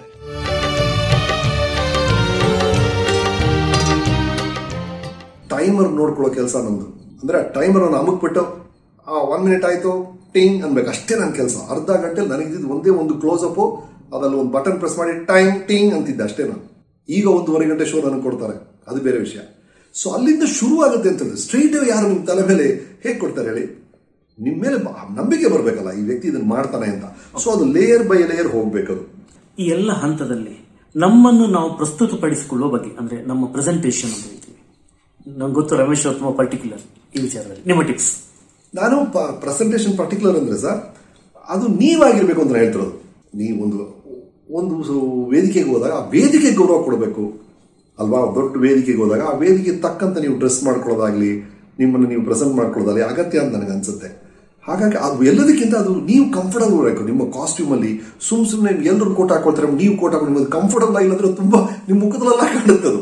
ಟೈಮರ್ ನೋಡ್ಕೊಳ್ಳೋ ಕೆಲಸ ನಂದು. ಅಂದರೆ ಆ ಟೈಮರ್ ನಾನು ಅಮುಕ್ಬಿಟ್ಟು ಆ 1 minute ಆಯಿತು ಟಿಂಗ್ ಅನ್ಬೇಕು, ಅಷ್ಟೇ ನನ್ನ ಕೆಲಸ. ಅರ್ಧ ಗಂಟೆಲಿ ನನಗೆ ಇದ್ದಿದ್ದು ಒಂದೇ ಒಂದು ಕ್ಲೋಸಪ್ಪು, ಅದರಲ್ಲಿ ಒಂದು ಬಟನ್ ಪ್ರೆಸ್ ಮಾಡಿ ಟೈಮ್ ಟಿಂಗ್ ಅಂತಿದ್ದೆ, ಅಷ್ಟೇ ನಾನು. ಈಗ 1.5 ಗಂಟೆ ಶೋ ನನಗೆ ಕೊಡ್ತಾರೆ, ಅದು ಬೇರೆ ವಿಷಯ. ಸೊ ಅಲ್ಲಿಂದ ಶುರು ಆಗುತ್ತೆ ಅಂತ ಹೇಳಿದ್ರೆ ಸ್ಟ್ರೈಟ್ ಯಾರು ನಿಮ್ಮ ತಲೆ ಮೇಲೆ ಹೇಗೆ ಕೊಡ್ತಾರೆ ಹೇಳಿ? ನಿಮ್ಮ ಮೇಲೆ ನಂಬಿಕೆ ಬರಬೇಕಲ್ಲ, ಈ ವ್ಯಕ್ತಿ ಇದನ್ನು ಮಾಡ್ತಾನೆ ಅಂತ. ಸೊ ಅದು ಲೇಯರ್ ಬೈ ಲೇಯರ್ ಹೋಗಬೇಕದು. ಈ ಎಲ್ಲ ಹಂತದಲ್ಲಿ ನಮ್ಮನ್ನು ನಾವು ಪ್ರಸ್ತುತಪಡಿಸಿಕೊಳ್ಳುವ ಬಗ್ಗೆ, ಅಂದರೆ ನಮ್ಮ ಪ್ರೆಸೆಂಟೇಷನ್ ಅಂತ ಹೇಳ್ತೀವಿ. ನಂಗೆ ಗೊತ್ತು ರಮೇಶ್ ಅವ್ರು ತುಂಬ ಪರ್ಟಿಕ್ಯುಲರ್ ಈ ವಿಚಾರದಲ್ಲಿ. ನಿಮ್ಮ ಟಿಪ್ಸ್? ನಾನು ಪ್ರೆಸೆಂಟೇಷನ್ ಪರ್ಟಿಕ್ಯುಲರ್ ಅಂದರೆ ಸರ್, ಅದು ನೀವಾಗಿರಬೇಕು ಅಂತ ಹೇಳ್ತಿರೋದು. ನೀವೊಂದು ಒಂದು ವೇದಿಕೆಗೆ ಹೋದಾಗ ಆ ವೇದಿಕೆಗೆ ಗೌರವ ಕೊಡಬೇಕು ಅಲ್ವಾ? ದೊಡ್ಡ ವೇದಿಕೆಗೆ ಹೋದಾಗ ಆ ವೇದಿಕೆಗೆ ತಕ್ಕಂತ ನೀವು ಡ್ರೆಸ್ ಮಾಡ್ಕೊಳ್ಳೋದಾಗಲಿ, ನಿಮ್ಮನ್ನು ನೀವು ಪ್ರೆಸೆಂಟ್ ಮಾಡ್ಕೊಳ್ಳೋದಾಗಲಿ ಅಗತ್ಯ ಅಂತ ನನಗೆ ಅನಿಸುತ್ತೆ. ಹಾಗಾಗಿ ಅದು ಎಲ್ಲದಕ್ಕಿಂತ ಅದು ನೀವು ಕಂಫರ್ಟಬಲ್ ಇರಬೇಕು ನಿಮ್ಮ ಕಾಸ್ಟ್ಯೂಮಲ್ಲಿ. ಸುಮ್ಮನೆ ಎಲ್ಲರೂ ಕೋಟ್ ಹಾಕೊಳ್ತಾರೆ, ನೀವು ಕೋಟ್ ಹಾಕೊಂಡು ನಿಮ್ಮದು ಕಂಫರ್ಟಬಲ್ ಆಗಿಲ್ಲಂದ್ರೆ ತುಂಬ ನಿಮ್ಮ ಮುಖದಲ್ಲೆಲ್ಲ ಕಾಣುತ್ತದು.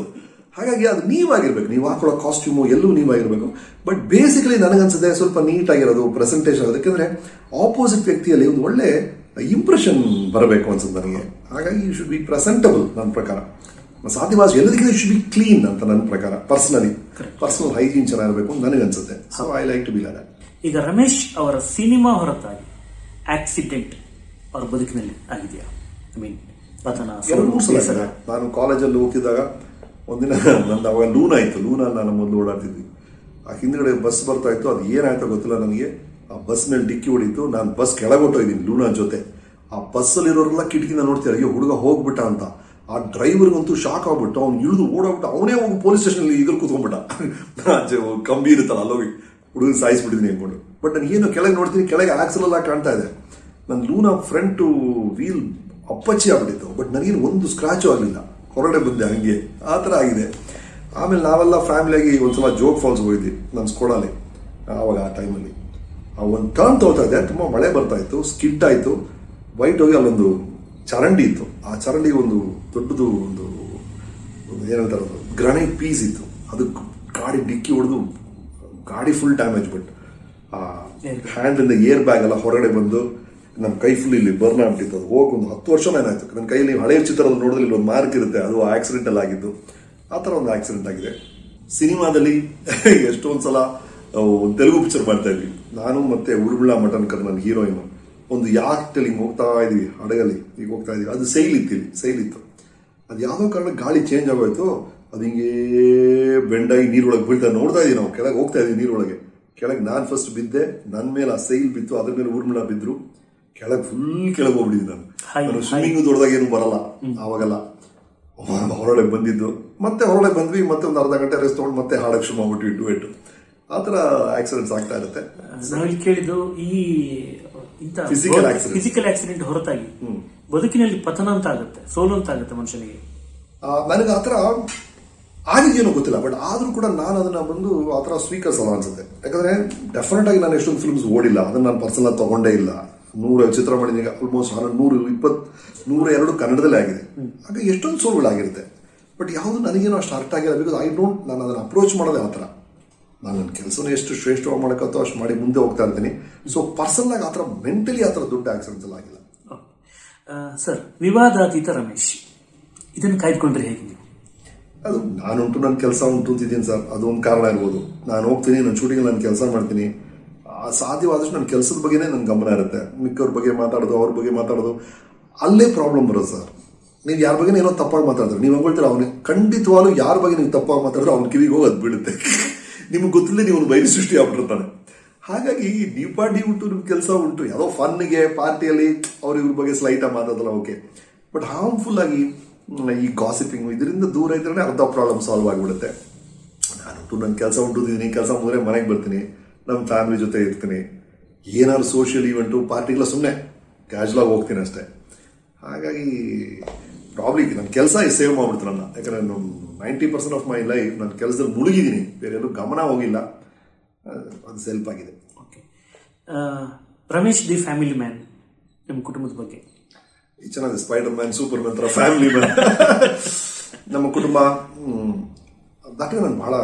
ಹಾಗಾಗಿ ಅದು ನೀವಾಗಿರ್ಬೇಕು, ನೀವು ಹಾಕೊಳ್ಳೋ ಕಾಸ್ಟ್ಯೂಮು ಎಲ್ಲೂ ನೀವಾಗಿರಬೇಕು. ಬಟ್ ಬೇಸಿಕಲಿ ನನಗನ್ಸುತ್ತೆ ಸ್ವಲ್ಪ ನೀಟಾಗಿರೋದು ಪ್ರೆಸೆಂಟೇಷನ್ ಆಗೋದಕ್ಕೆ. ಅಂದರೆ ಆಪೋಸಿಟ್ ವ್ಯಕ್ತಿಯಲ್ಲಿ ಒಂದು ಒಳ್ಳೆ ಇಂಪ್ರೆಷನ್ ಬರಬೇಕು ಅನ್ಸುತ್ತೆ ನನಗೆ. ಹಾಗಾಗಿ ಯು ಶುಡ್ ಬಿ ಪ್ರೆಸೆಂಟಬಲ್ ನನ್ನ ಪ್ರಕಾರ. ಸಾಧ್ಯವಾದಷ್ಟು ಎಲ್ಲದಕ್ಕಿಂತ ಯು ಶುಡ್ ಬಿ ಕ್ಲೀನ್ ಅಂತ ನನ್ನ ಪ್ರಕಾರ. ಪರ್ಸನಲ್ ಹೈಜೀನ್ ಚೆನ್ನಾಗಿರಬೇಕು ಅಂತ ನನಗನ್ಸುತ್ತೆ. So I like to be like that. ಈಗ ರಮೇಶ್ ಅವರ ಸಿನಿಮಾ ಹೊರತಾಗಿ ಆಕ್ಸಿಡೆಂಟ್ ಅವ್ರ ಬದುಕಿನಲ್ಲಿ ಆಗಿದೆಯಾ? ಐ ಮೀನ್ ನಾನು ಕಾಲೇಜಲ್ಲಿ ಹೋಗ್ತಿದ್ದಾಗ ಒಂದಿನ ನಂದು ಅವಾಗ ಲೂನ ನಾನು ಮೊದಲು ಓಡಾಡ್ತಿದ್ವಿ. ಆ ಹಿಂದ್ಗಡೆ ಬಸ್ ಬರ್ತಾ ಇತ್ತು, ಅದು ಏನಾಯ್ತೋ ಗೊತ್ತಿಲ್ಲ ನನಗೆ. ಆ ಬಸ್ ಮೇಲೆ ಡಿಕ್ಕಿ ಹೊಡಿತು, ನಾನು ಬಸ್ ಕೆಳಗೊಟ್ಟೋಗಿದ್ದೀನಿ ಲೂನ ಜೊತೆ. ಆ ಬಸ್ಸಲ್ಲಿರೋರೆಲ್ಲ ಕಿಟಕಿನ ನೋಡ್ತೀರ, ಅಯ್ಯೋ ಹುಡುಗ ಹೋಗ್ಬಿಟ್ಟ ಅಂತ. ಆ ಡ್ರೈವರ್ಗಂತೂ ಶಾಕ್ ಆಗ್ಬಿಟ್ಟು ಅವ್ನು ಇಳಿದು ಓಡೋಗ್ಬಿಟ್ಟು ಅವನೇ ಹೋಗಿ ಪೊಲೀಸ್ ಸ್ಟೇಷನಲ್ಲಿ ಇದ್ರಲ್ಲಿ ಕೂತ್ಕೊಂಡ್ಬಿಟ್ಟ. ಕಂಬಿ ಇರುತ್ತಲ್ಲ ಅಲ್ಲೋಗಿ ಹುಡುಗ ಸಾಯಿಸ್ಬಿಟ್ಟಿದ್ದೀನಿ ಅಂದ್ಕೊಂಡು. ಬಟ್ ನಾನು ಏನೋ ಕೆಳಗೆ ನೋಡ್ತೀನಿ, ಕೆಳಗೆ ಆಕ್ಸಲೆಲ್ಲ ಕಾಣ್ತಾ ಇದೆ. ನನ್ನ ಲೂನ ಫ್ರಂಟು ವೀಲ್ ಅಪ್ಪಚ್ಚಿ ಆಗ್ಬಿಟ್ಟಿತ್ತು, ಬಟ್ ನನಗೇನು ಒಂದು ಸ್ಕ್ರಾಚು ಆಗಲಿಲ್ಲ, ಹೊರಗಡೆ ಬಂದೆ ಹಂಗೆ. ಆ ಥರ ಆಗಿದೆ. ಆಮೇಲೆ ನಾವೆಲ್ಲ ಫ್ಯಾಮಿಲಿಯಾಗಿ ಒಂದ್ಸಲ ಜೋಗ ಫಾಲ್ಸ್ ಹೋಗಿದ್ವಿ ನಮ್ಮ ಸ್ಕೂಲಲ್ಲಿ. ಆವಾಗ ಆ ಟೈಮಲ್ಲಿ ಆ ಒಂದು ಟರ್ನ್ ತೊಗೊಳ್ತಾ ಇದ್ದೆ, ತುಂಬ ಮಳೆ ಬರ್ತಾ ಇತ್ತು, ಸ್ಕಿಡ್ ಆಯಿತು, ವೈಟ್ ಹೋಗಿ ಅಲ್ಲೊಂದು ಚರಂಡಿ ಇತ್ತು. ಆ ಚರಂಡಿ ಒಂದು ದೊಡ್ಡದು ಒಂದು ಏನಂತಾರೆ ಗ್ರಾನೈಟ್ ಪೀಸ್ ಇತ್ತು. ಅದು ಗಾಡಿ ಡಿಕ್ಕಿ ಹೊಡೆದು ಗಾಡಿ ಫುಲ್ ಡ್ಯಾಮೇಜ್. ಬಟ್ ಆ ಹ್ಯಾಂಡ್ಲಿಂದ ಏರ್ ಬ್ಯಾಗ್ ಎಲ್ಲ ಹೊರಗಡೆ ಬಂದು ನಮ್ಮ ಕೈ ಫುಲ್ ಇಲ್ಲಿ ಬರ್ನ್ ಆಗ್ಬಿಟ್ಟಿತ್ತು. ಅದು ಹೋಗಿ ಒಂದು 10 ವರ್ಷ ಏನಾಯಿತು. ನನ್ನ ಕೈಯಲ್ಲಿ ಹಳೆ ಚಿತ್ರದಲ್ಲಿ ನೋಡಿದ್ರೆ ಇಲ್ಲಿ ಒಂದು ಮಾರ್ಕ್ ಇರುತ್ತೆ, ಅದು ಆಕ್ಸಿಡೆಂಟಲ್ಲಿ ಆಗಿದ್ದು. ಆ ಥರ ಒಂದು ಆಕ್ಸಿಡೆಂಟ್ ಆಗಿದೆ. ಸಿನಿಮಾದಲ್ಲಿ ಎಷ್ಟೊಂದು ಸಲ ತೆಲುಗು ಪಿಕ್ಚರ್ ಮಾಡ್ತಾ ಇದ್ವಿ ನಾನು ಮತ್ತು ಉರ್ಬಿಳ ಮಟನ್ಕರ್ ನನ್ನ ಹೀರೋಯಿನ್. ಒಂದು ಯಾಕ್ಟಲ್ಲಿ ಹಿಂಗೆ ಹೋಗ್ತಾ ಇದ್ವಿ ಹಡಗಲ್ಲಿ, ಈಗ ಹೋಗ್ತಾ ಇದ್ವಿ, ಅದು ಸೈಲ್ ಇತ್ತು. ಅದು ಯಾವುದೋ ಕಾರಣ ಗಾಳಿ ಚೇಂಜ್ ಆಗೋಯ್ತು, ಅದು ಹಿಂಗೇ ಬೆಂಡಾಗಿ ನೀರೊಳಗೆ ಬೀಳ್ತಾ ನೋಡ್ತಾ ಇದ್ದೀವಿ ನಾವು, ಕೆಳಗೆ ಹೋಗ್ತಾ ಇದ್ದೀವಿ ನೀರೊಳಗೆ. ಕೆಳಗೆ ನಾನು ಫಸ್ಟ್ ಬಿದ್ದೆ, ನನ್ನ ಮೇಲೆ ಆ ಸೈಲ್ ಬಿತ್ತು, ಅದ್ರ ಮೇಲೆ ಊರ್ಮಿಳ ಬಿದ್ದರು, ಕೆಳಗೆ ಫುಲ್ ಕೆಳಗೆ ಹೋಗ್ಬಿಟ್ಟಿದ್ದೆ ನಾನು. ಸ್ವಿಮ್ಮಿಂಗು ದೊಡ್ಡದಾಗ ಏನು ಬರಲ್ಲ ಆವಾಗೆಲ್ಲ, ಹೊರಗಡೆ ಬಂದಿದ್ದು, ಮತ್ತೆ ಹೊರಗಡೆ ಬಂದ್ವಿ, ಮತ್ತೆ ಒಂದು ಅರ್ಧ ಗಂಟೆ ರೆಸ್ಟ್ ತೊಗೊಂಡು ಮತ್ತೆ ಹಾಡಕ್ಕೆ ಶುರು ಮಾಡ್ಬಿಟ್ಟು ಇಟ್ಟು ಇಟ್ಟು ಆ ಥರ ಆಕ್ಸಿಡೆಂಟ್ಸ್ ಆಗ್ತಾ ಇರುತ್ತೆ. ನಾವಿಲ್ಲಿ ಕೇಳಿದ್ದು ಈ ಫಿಸಿಕಲ್ ಆಕ್ಸಿಡೆಂಟ್ ಹೊರತಾಗಿ ಬದುಕಿನಲ್ಲಿ ಪತನ ಅಂತ ಆಗುತ್ತೆ, ಸೋಲು ಅಂತ ಆಗುತ್ತೆ ಮನುಷ್ಯನಿಗೆ. ನನಗೆ ಆ ಥರ ಆಗಿದ್ದೇನೋ ಗೊತ್ತಿಲ್ಲ, ಬಟ್ ಆದರೂ ಕೂಡ ನಾನು ಅದನ್ನು ಬಂದು ಆ ಥರ ಸ್ವೀಕರಿಸಲ್ಲ ಅನ್ಸುತ್ತೆ. ಯಾಕಂದರೆ ಡೆಫಿನೆಟ್ ಆಗಿ ನಾನು ಎಷ್ಟೊಂದು ಫಿಲ್ಮ್ಸ್ ಓಡಿಲ್ಲ, ಅದನ್ನು ನಾನು ಪರ್ಸನಲ್ ತಗೊಂಡೇ ಇಲ್ಲ. 100 ಚಿತ್ರಮಣಿಗೆ ಆಲ್ಮೋಸ್ಟ್ 120 102 ಕನ್ನಡದಲ್ಲೇ ಆಗಿದೆ. ಆಗ ಎಷ್ಟೊಂದು ಸೋಲುಗಳಾಗಿರುತ್ತೆ, ಬಟ್ ಯಾವುದು ನನಗೇನೋ ಅಷ್ಟು ಅರ್ಥ ಆಗಿಲ್ಲ. ಬಿಕಾಸ್ ಐ ಡೋಂಟ್, ನಾನು ಅದನ್ನು ಅಪ್ರೋಚ್ ಮಾಡೋದೇ ಆ ಥರ. ನಾನು ನನ್ನ ಕೆಲಸನ ಎಷ್ಟು ಶ್ರೇಷ್ಠವಾಗಿ ಮಾಡೋಕ್ಕೋ ಅಷ್ಟು ಮಾಡಿ ಮುಂದೆ ಹೋಗ್ತಾ ಇರ್ತೀನಿ. ಸೊ ಪರ್ಸನಲ್ ಆಗಿ ಆ ಥರ ಮೆಂಟಲಿ ಆ ಥರ ದೊಡ್ಡ ಆಕ್ಸಿಡೆಂಟ್ಸ್ ಎಲ್ಲ ಆಗಿಲ್ಲ. ಸರ್, ವಿವಾದಾತೀತ ರಮೇಶ್ ಇದನ್ನು ಕಾಯ್ದುಕೊಂಡ್ರೆ ಹೇಗೆ ನೀವು? ಅದು ನಾನುಂಟು, ನನ್ನ ಕೆಲಸ ಉಂಟು ಅಂತಿದ್ದೀನಿ ಸರ್, ಅದೊಂದು ಕಾರಣ ಇರ್ಬೋದು. ನಾನು ಹೋಗ್ತೀನಿ, ನನ್ನ ಶೂಟಿಂಗ್ ನಾನು ಕೆಲಸ ಮಾಡ್ತೀನಿ, ಸಾಧ್ಯವಾದಷ್ಟು ನನ್ನ ಕೆಲಸದ ಬಗ್ಗೆನೇ ನನ್ನ ಗಮನ ಇರುತ್ತೆ. ಮಿಕ್ಕವ್ರ ಬಗ್ಗೆ ಮಾತಾಡೋದು, ಅವ್ರ ಬಗ್ಗೆ ಮಾತಾಡೋದು, ಅಲ್ಲೇ ಪ್ರಾಬ್ಲಮ್ ಬರೋದು ಸರ್. ನೀವು ಯಾರ ಬಗ್ಗೆ ಏನೋ ತಪ್ಪಾಗಿ ಮಾತಾಡಿದ್ರೆ ನೀವು ಹೊಗಳ್ತೀರ ಅವನಿಗೆ, ಖಂಡಿತವಾಗ್ಲೂ ಯಾರ ಬಗ್ಗೆ ನೀವು ತಪ್ಪಾಗಿ ಮಾತಾಡಿದ್ರೆ ಅವ್ನ ಕಿವಿಗೆ ಹೋಗಿ ಅದು ಬೀಳುತ್ತೆ. ನಿಮ್ಗೆ ಗೊತ್ತಿಲ್ಲದೆ ನೀವು ಒಂದು ಬೈಲಿ ಸೃಷ್ಟಿ ಆಗ್ಬಿಟ್ಟಿರ್ತಾನೆ. ಹಾಗಾಗಿ ನೀವು ಪಾರ್ಟಿ ಉಂಟು, ನಿಮ್ಮ ಕೆಲಸ ಉಂಟು, ಯಾವುದೋ ಫನ್ನಿಗೆ ಪಾರ್ಟಿಯಲ್ಲಿ ಅವ್ರ ಇವ್ರ ಬಗ್ಗೆ ಸ್ಲೈಟಾಗಿ ಮಾತಾಡೋಲ್ಲ, ಓಕೆ. ಬಟ್ ಹಾರ್ಮ್ಫುಲ್ ಆಗಿ ಈ ಗಾಸಿಪಿಂಗು ಇದರಿಂದ ದೂರ ಇದ್ರೆ ಅರ್ಧ ಪ್ರಾಬ್ಲಮ್ ಸಾಲ್ವ್ ಆಗಿಬಿಡುತ್ತೆ. ನಾನುಂಟು, ನನ್ನ ಕೆಲಸ ಉಂಟು, ನೀನು ಕೆಲಸ ಮುಗಿದ್ರೆ ಮನೆಗೆ ಬರ್ತೀನಿ, ನಮ್ಮ ಫ್ಯಾಮಿಲಿ ಜೊತೆ ಇರ್ತೀನಿ, ಏನಾದ್ರು ಸೋಷಿಯಲ್ ಈವೆಂಟು ಪಾರ್ಟಿಗಳ ಸುಮ್ಮನೆ ಕ್ಯಾಶುಲಾಗಿ ಹೋಗ್ತೀನಿ ಅಷ್ಟೇ. ಹಾಗಾಗಿ ಪ್ರಾಬ್ಲಿ ನನ್ನ ಕೆಲಸ ಸೇವ್ ಮಾಡಿಬಿಡ್ತೀನಿ ನನ್ನ. ಯಾಕಂದರೆ 90% ಆಫ್ ಮೈ ಲೈಫ್ ನನ್ನ ಕೆಲಸದಲ್ಲಿ ಮುಳುಗಿದ್ದೀನಿ, ಬೇರೆ ಎಲ್ಲೂ ಗಮನ ಹೋಗಿಲ್ಲ, ಅದು ಸೆಲ್ಪ್ ಆಗಿದೆ. Okay, Ramesh the family man, ನಿಮ್ಮ ಕುಟುಂಬದ ಬಗ್ಗೆ ಚೆನ್ನಾಗಿದೆ. ಸ್ಪೈಡರ್ ಮ್ಯಾನ್, ಸೂಪರ್ ಮ್ಯಾನ್ ಥರ ಫ್ಯಾಮಿಲಿ ಮ್ಯಾನ್ ನಮ್ಮ ಕುಟುಂಬ. ಅದಕ್ಕೆ ನಾನು ಭಾಳ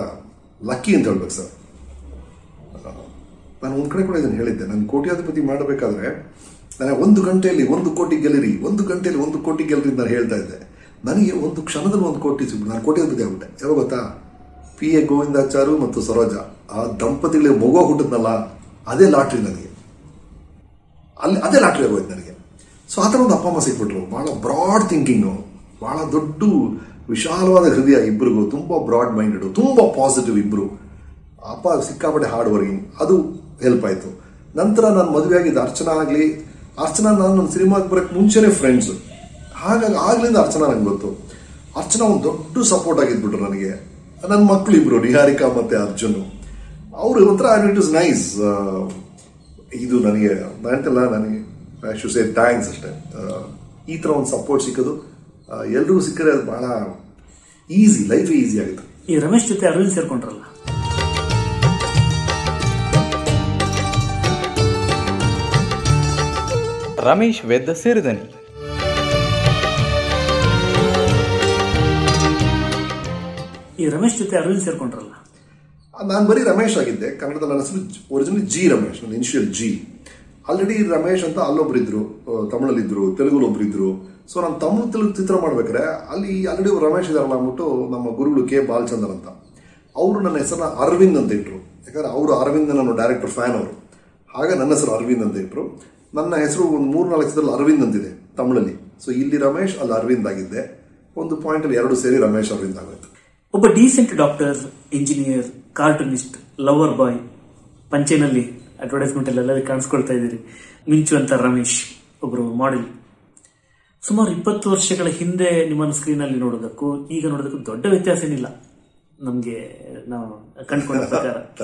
ಲಕ್ಕಿ ಅಂತ ಹೇಳ್ಬೇಕು ಸರ್. ನಾನು ಒಂದು ಕಡೆ ಕೂಡ ಇದನ್ನು ಹೇಳಿದ್ದೆ, ನಾನು ಕೋಟ್ಯಾಧಿಪತಿ ಮಾಡಬೇಕಾದ್ರೆ ನಾನು 1 ಗಂಟೆಯಲ್ಲಿ 1 ಕೋಟಿ ಗೆಲ್ಲಿರಿ, 1 ಗಂಟೆಯಲ್ಲಿ 1 ಕೋಟಿ ಗೆಲ್ಲರಿ ನಾನು ಹೇಳ್ತಾ ಇದ್ದೆ. ನನಗೆ 1 ಕ್ಷಣದಲ್ಲಿ 1 ಕೋಟಿ ಸಿಗ್ಬಿಟ್ಟು ನಾನು ಕೋಟ್ಯಾಧಿಪತಿ ಆಗ್ಬಿಟ್ಟೆ. ಯಾವಾಗ ಗೊತ್ತಾ, PA ಗೋವಿಂದಾಚಾರು ಮತ್ತು ಸರೋಜ ಆ ದಂಪತಿಗಳಿಗೆ ಮಗು ಹುಟ್ಟಿದ್ನಲ್ಲ, ಅದೇ ಲಾಟ್ರಿ ನನಗೆ, ಅಲ್ಲಿ ಅದೇ ಲಾಟ್ರಿ ಆಗೋಯ್ತು ನನಗೆ. ಸೊ ಆ ಥರ ಒಂದು ಅಪ್ಪ ಅಮ್ಮ ಸಿಕ್ಬಿಟ್ರು, ಭಾಳ ಬ್ರಾಡ್ ಥಿಂಕಿಂಗು, ಭಾಳ ದೊಡ್ಡ ವಿಶಾಲವಾದ ಹೃದಯ ಇಬ್ಬರಿಗೂ, ತುಂಬ ಬ್ರಾಡ್ ಮೈಂಡೆಡು, ತುಂಬ ಪಾಸಿಟಿವ್ ಇಬ್ಬರು. ಅಪ್ಪ ಸಿಕ್ಕಾಪಟ್ಟೆ ಹಾರ್ಡ್ ವರ್ಕಿಂಗ್, ಅದು ಹೆಲ್ಪ್ ಆಯಿತು. ನಂತರ ನಾನು ಮದುವೆ ಆಗಿದ್ದು ಅರ್ಚನಾ ಆಗಲಿ, ಅರ್ಚನಾ ನಾನು ನನ್ನ ಸಿನಿಮಾಕ್ಕೆ ಬರೋಕ್ಕೆ ಮುಂಚೆನೇ ಫ್ರೆಂಡ್ಸು, ಹಾಗಾಗಿ ಆಗ್ಲಿಂದ ಅರ್ಚನಾ ನಂಗೆ ಗೊತ್ತು. ಅರ್ಚನಾ ಒಂದು ದೊಡ್ಡ ಸಪೋರ್ಟ್ ಆಗಿದ್ಬಿಟ್ರು ನನಗೆ. ನನ್ನ ಮಕ್ಕಳು ಇಬ್ಬರು, ನಿಹಾರಿಕಾ ಮತ್ತು ಅರ್ಜುನ್, ಅವರು ಒಂಥರ ಇಟ್ ಇಸ್ ನೈಸ್. ಇದು ನನಗೆ ನಾನಂತಲ್ಲ, ನನಗೆ ಐ ಶುಡ್ ಸೇ ಥ್ಯಾಂಕ್ಸ್ ಅಷ್ಟೇ. ಈ ಥರ ಒಂದು ಸಪೋರ್ಟ್ ಸಿಕ್ಕೋದು ಎಲ್ರಿಗೂ ಸಿಕ್ಕರೆ ಅದು ಭಾಳ ಈಸಿ, ಲೈಫೇ ಈಸಿ ಆಗುತ್ತೆ. ಈ ರಮೇಶ್ ಜೊತೆ ಅರವಿಂದ್ ಸೇರ್ಕೊಂಡ್ರಲ್ಲ, ರಮೇಶ್ ವೆದ್ದ ಸಿರಿದನಿ ಈ ರಮೇಶ್ ಜೊತೆ ಅರವಿಂದ್ ಸೇರ್ಕೊಂಡ್ರಲ್ಲ, ನಾನು ಬರೀ ರಮೇಶ್ ಆಗಿದ್ದೆ. ಕನ್ನಡದಲ್ಲಿ ನನ್ನ ಹೆಸರು ಒರಿಜಿನಲಿ ಜಿ ರಮೇಶ್, ನನ್ನ ಇನಿಷಿಯಲ್ ಜಿ. ಆಲ್ರೆಡಿ ರಮೇಶ್ ಅಂತ ಅಲ್ಲೊಬ್ಬರಿದ್ರು, ತಮಿಳಲ್ಲಿದ್ದರು, ತೆಲುಗುಲ್ಲಿ ಒಬ್ಬರಿದ್ರು. ಸೊ ನಾನು ತಮಿಳು ಚಿತ್ರ ಮಾಡ್ಬೇಕಾದ್ರೆ ಅಲ್ಲಿ ಆಲ್ರೆಡಿ ರಮೇಶ್ ಇದಾರಲ್ಲ ಅಂದ್ಬಿಟ್ಟು ನಮ್ಮ ಗುರುಗಳು ಕೆ. ಬಾಲಚಂದ್ರ ಅಂತ ಅವರು ನನ್ನ ಹೆಸರನ್ನ ಅರವಿಂದ್ ಅಂತ ಇಟ್ಟರು. ಯಾಕಂದರೆ ಅವರು ಅರವಿಂದ್ ನನ್ನ ಡೈರೆಕ್ಟರ್ ಫ್ಯಾನ್ ಅವರು, ಆಗ ನನ್ನ ಹೆಸರು ಅರವಿಂದ್ ಅಂತ ಇಟ್ಟರು. ನನ್ನ ಹೆಸರು ಒಂದು 3-4 ಹೆಸರಲ್ಲಿ ಅರವಿಂದ್ ಅಂತಿದೆ ತಮಿಳಲ್ಲಿ. ಸೊ ಇಲ್ಲಿ ರಮೇಶ್, ಅಲ್ಲಿ ಅರವಿಂದ್ ಆಗಿದ್ದೆ. ಒಂದು ಪಾಯಿಂಟಲ್ಲಿ 2 ಸೇರಿ ರಮೇಶ್ ಅರವಿಂದ್ ಆಗೋಯ್ತು. ಒಬ್ಬ decent doctor, engineer, cartoonist, lover boy, ಪಂಚೆನಲ್ಲಿ ಅಡ್ವರ್ಟೈಸ್ಮೆಂಟಲ್ಲೆಲ್ಲ ಕಾಣಿಸ್ಕೊಳ್ತಾ ಇದ್ದೀರಿ. ಮಿಂಚು ಅಂತ ರಮೇಶ್ ಒಬ್ಬರು ಮಾಡೆಲ್. ಸುಮಾರು 20 ವರ್ಷಗಳ ಹಿಂದೆ ನಿಮ್ಮನ್ನು ಸ್ಕ್ರೀನಲ್ಲಿ ನೋಡೋದಕ್ಕೂ ಈಗ ನೋಡೋದಕ್ಕೂ ದೊಡ್ಡ ವ್ಯತ್ಯಾಸ ಏನಿಲ್ಲ ನಮಗೆ, ನಾವು ಕಂಡುಕೊಂಡ ಪ್ರಕಾರ.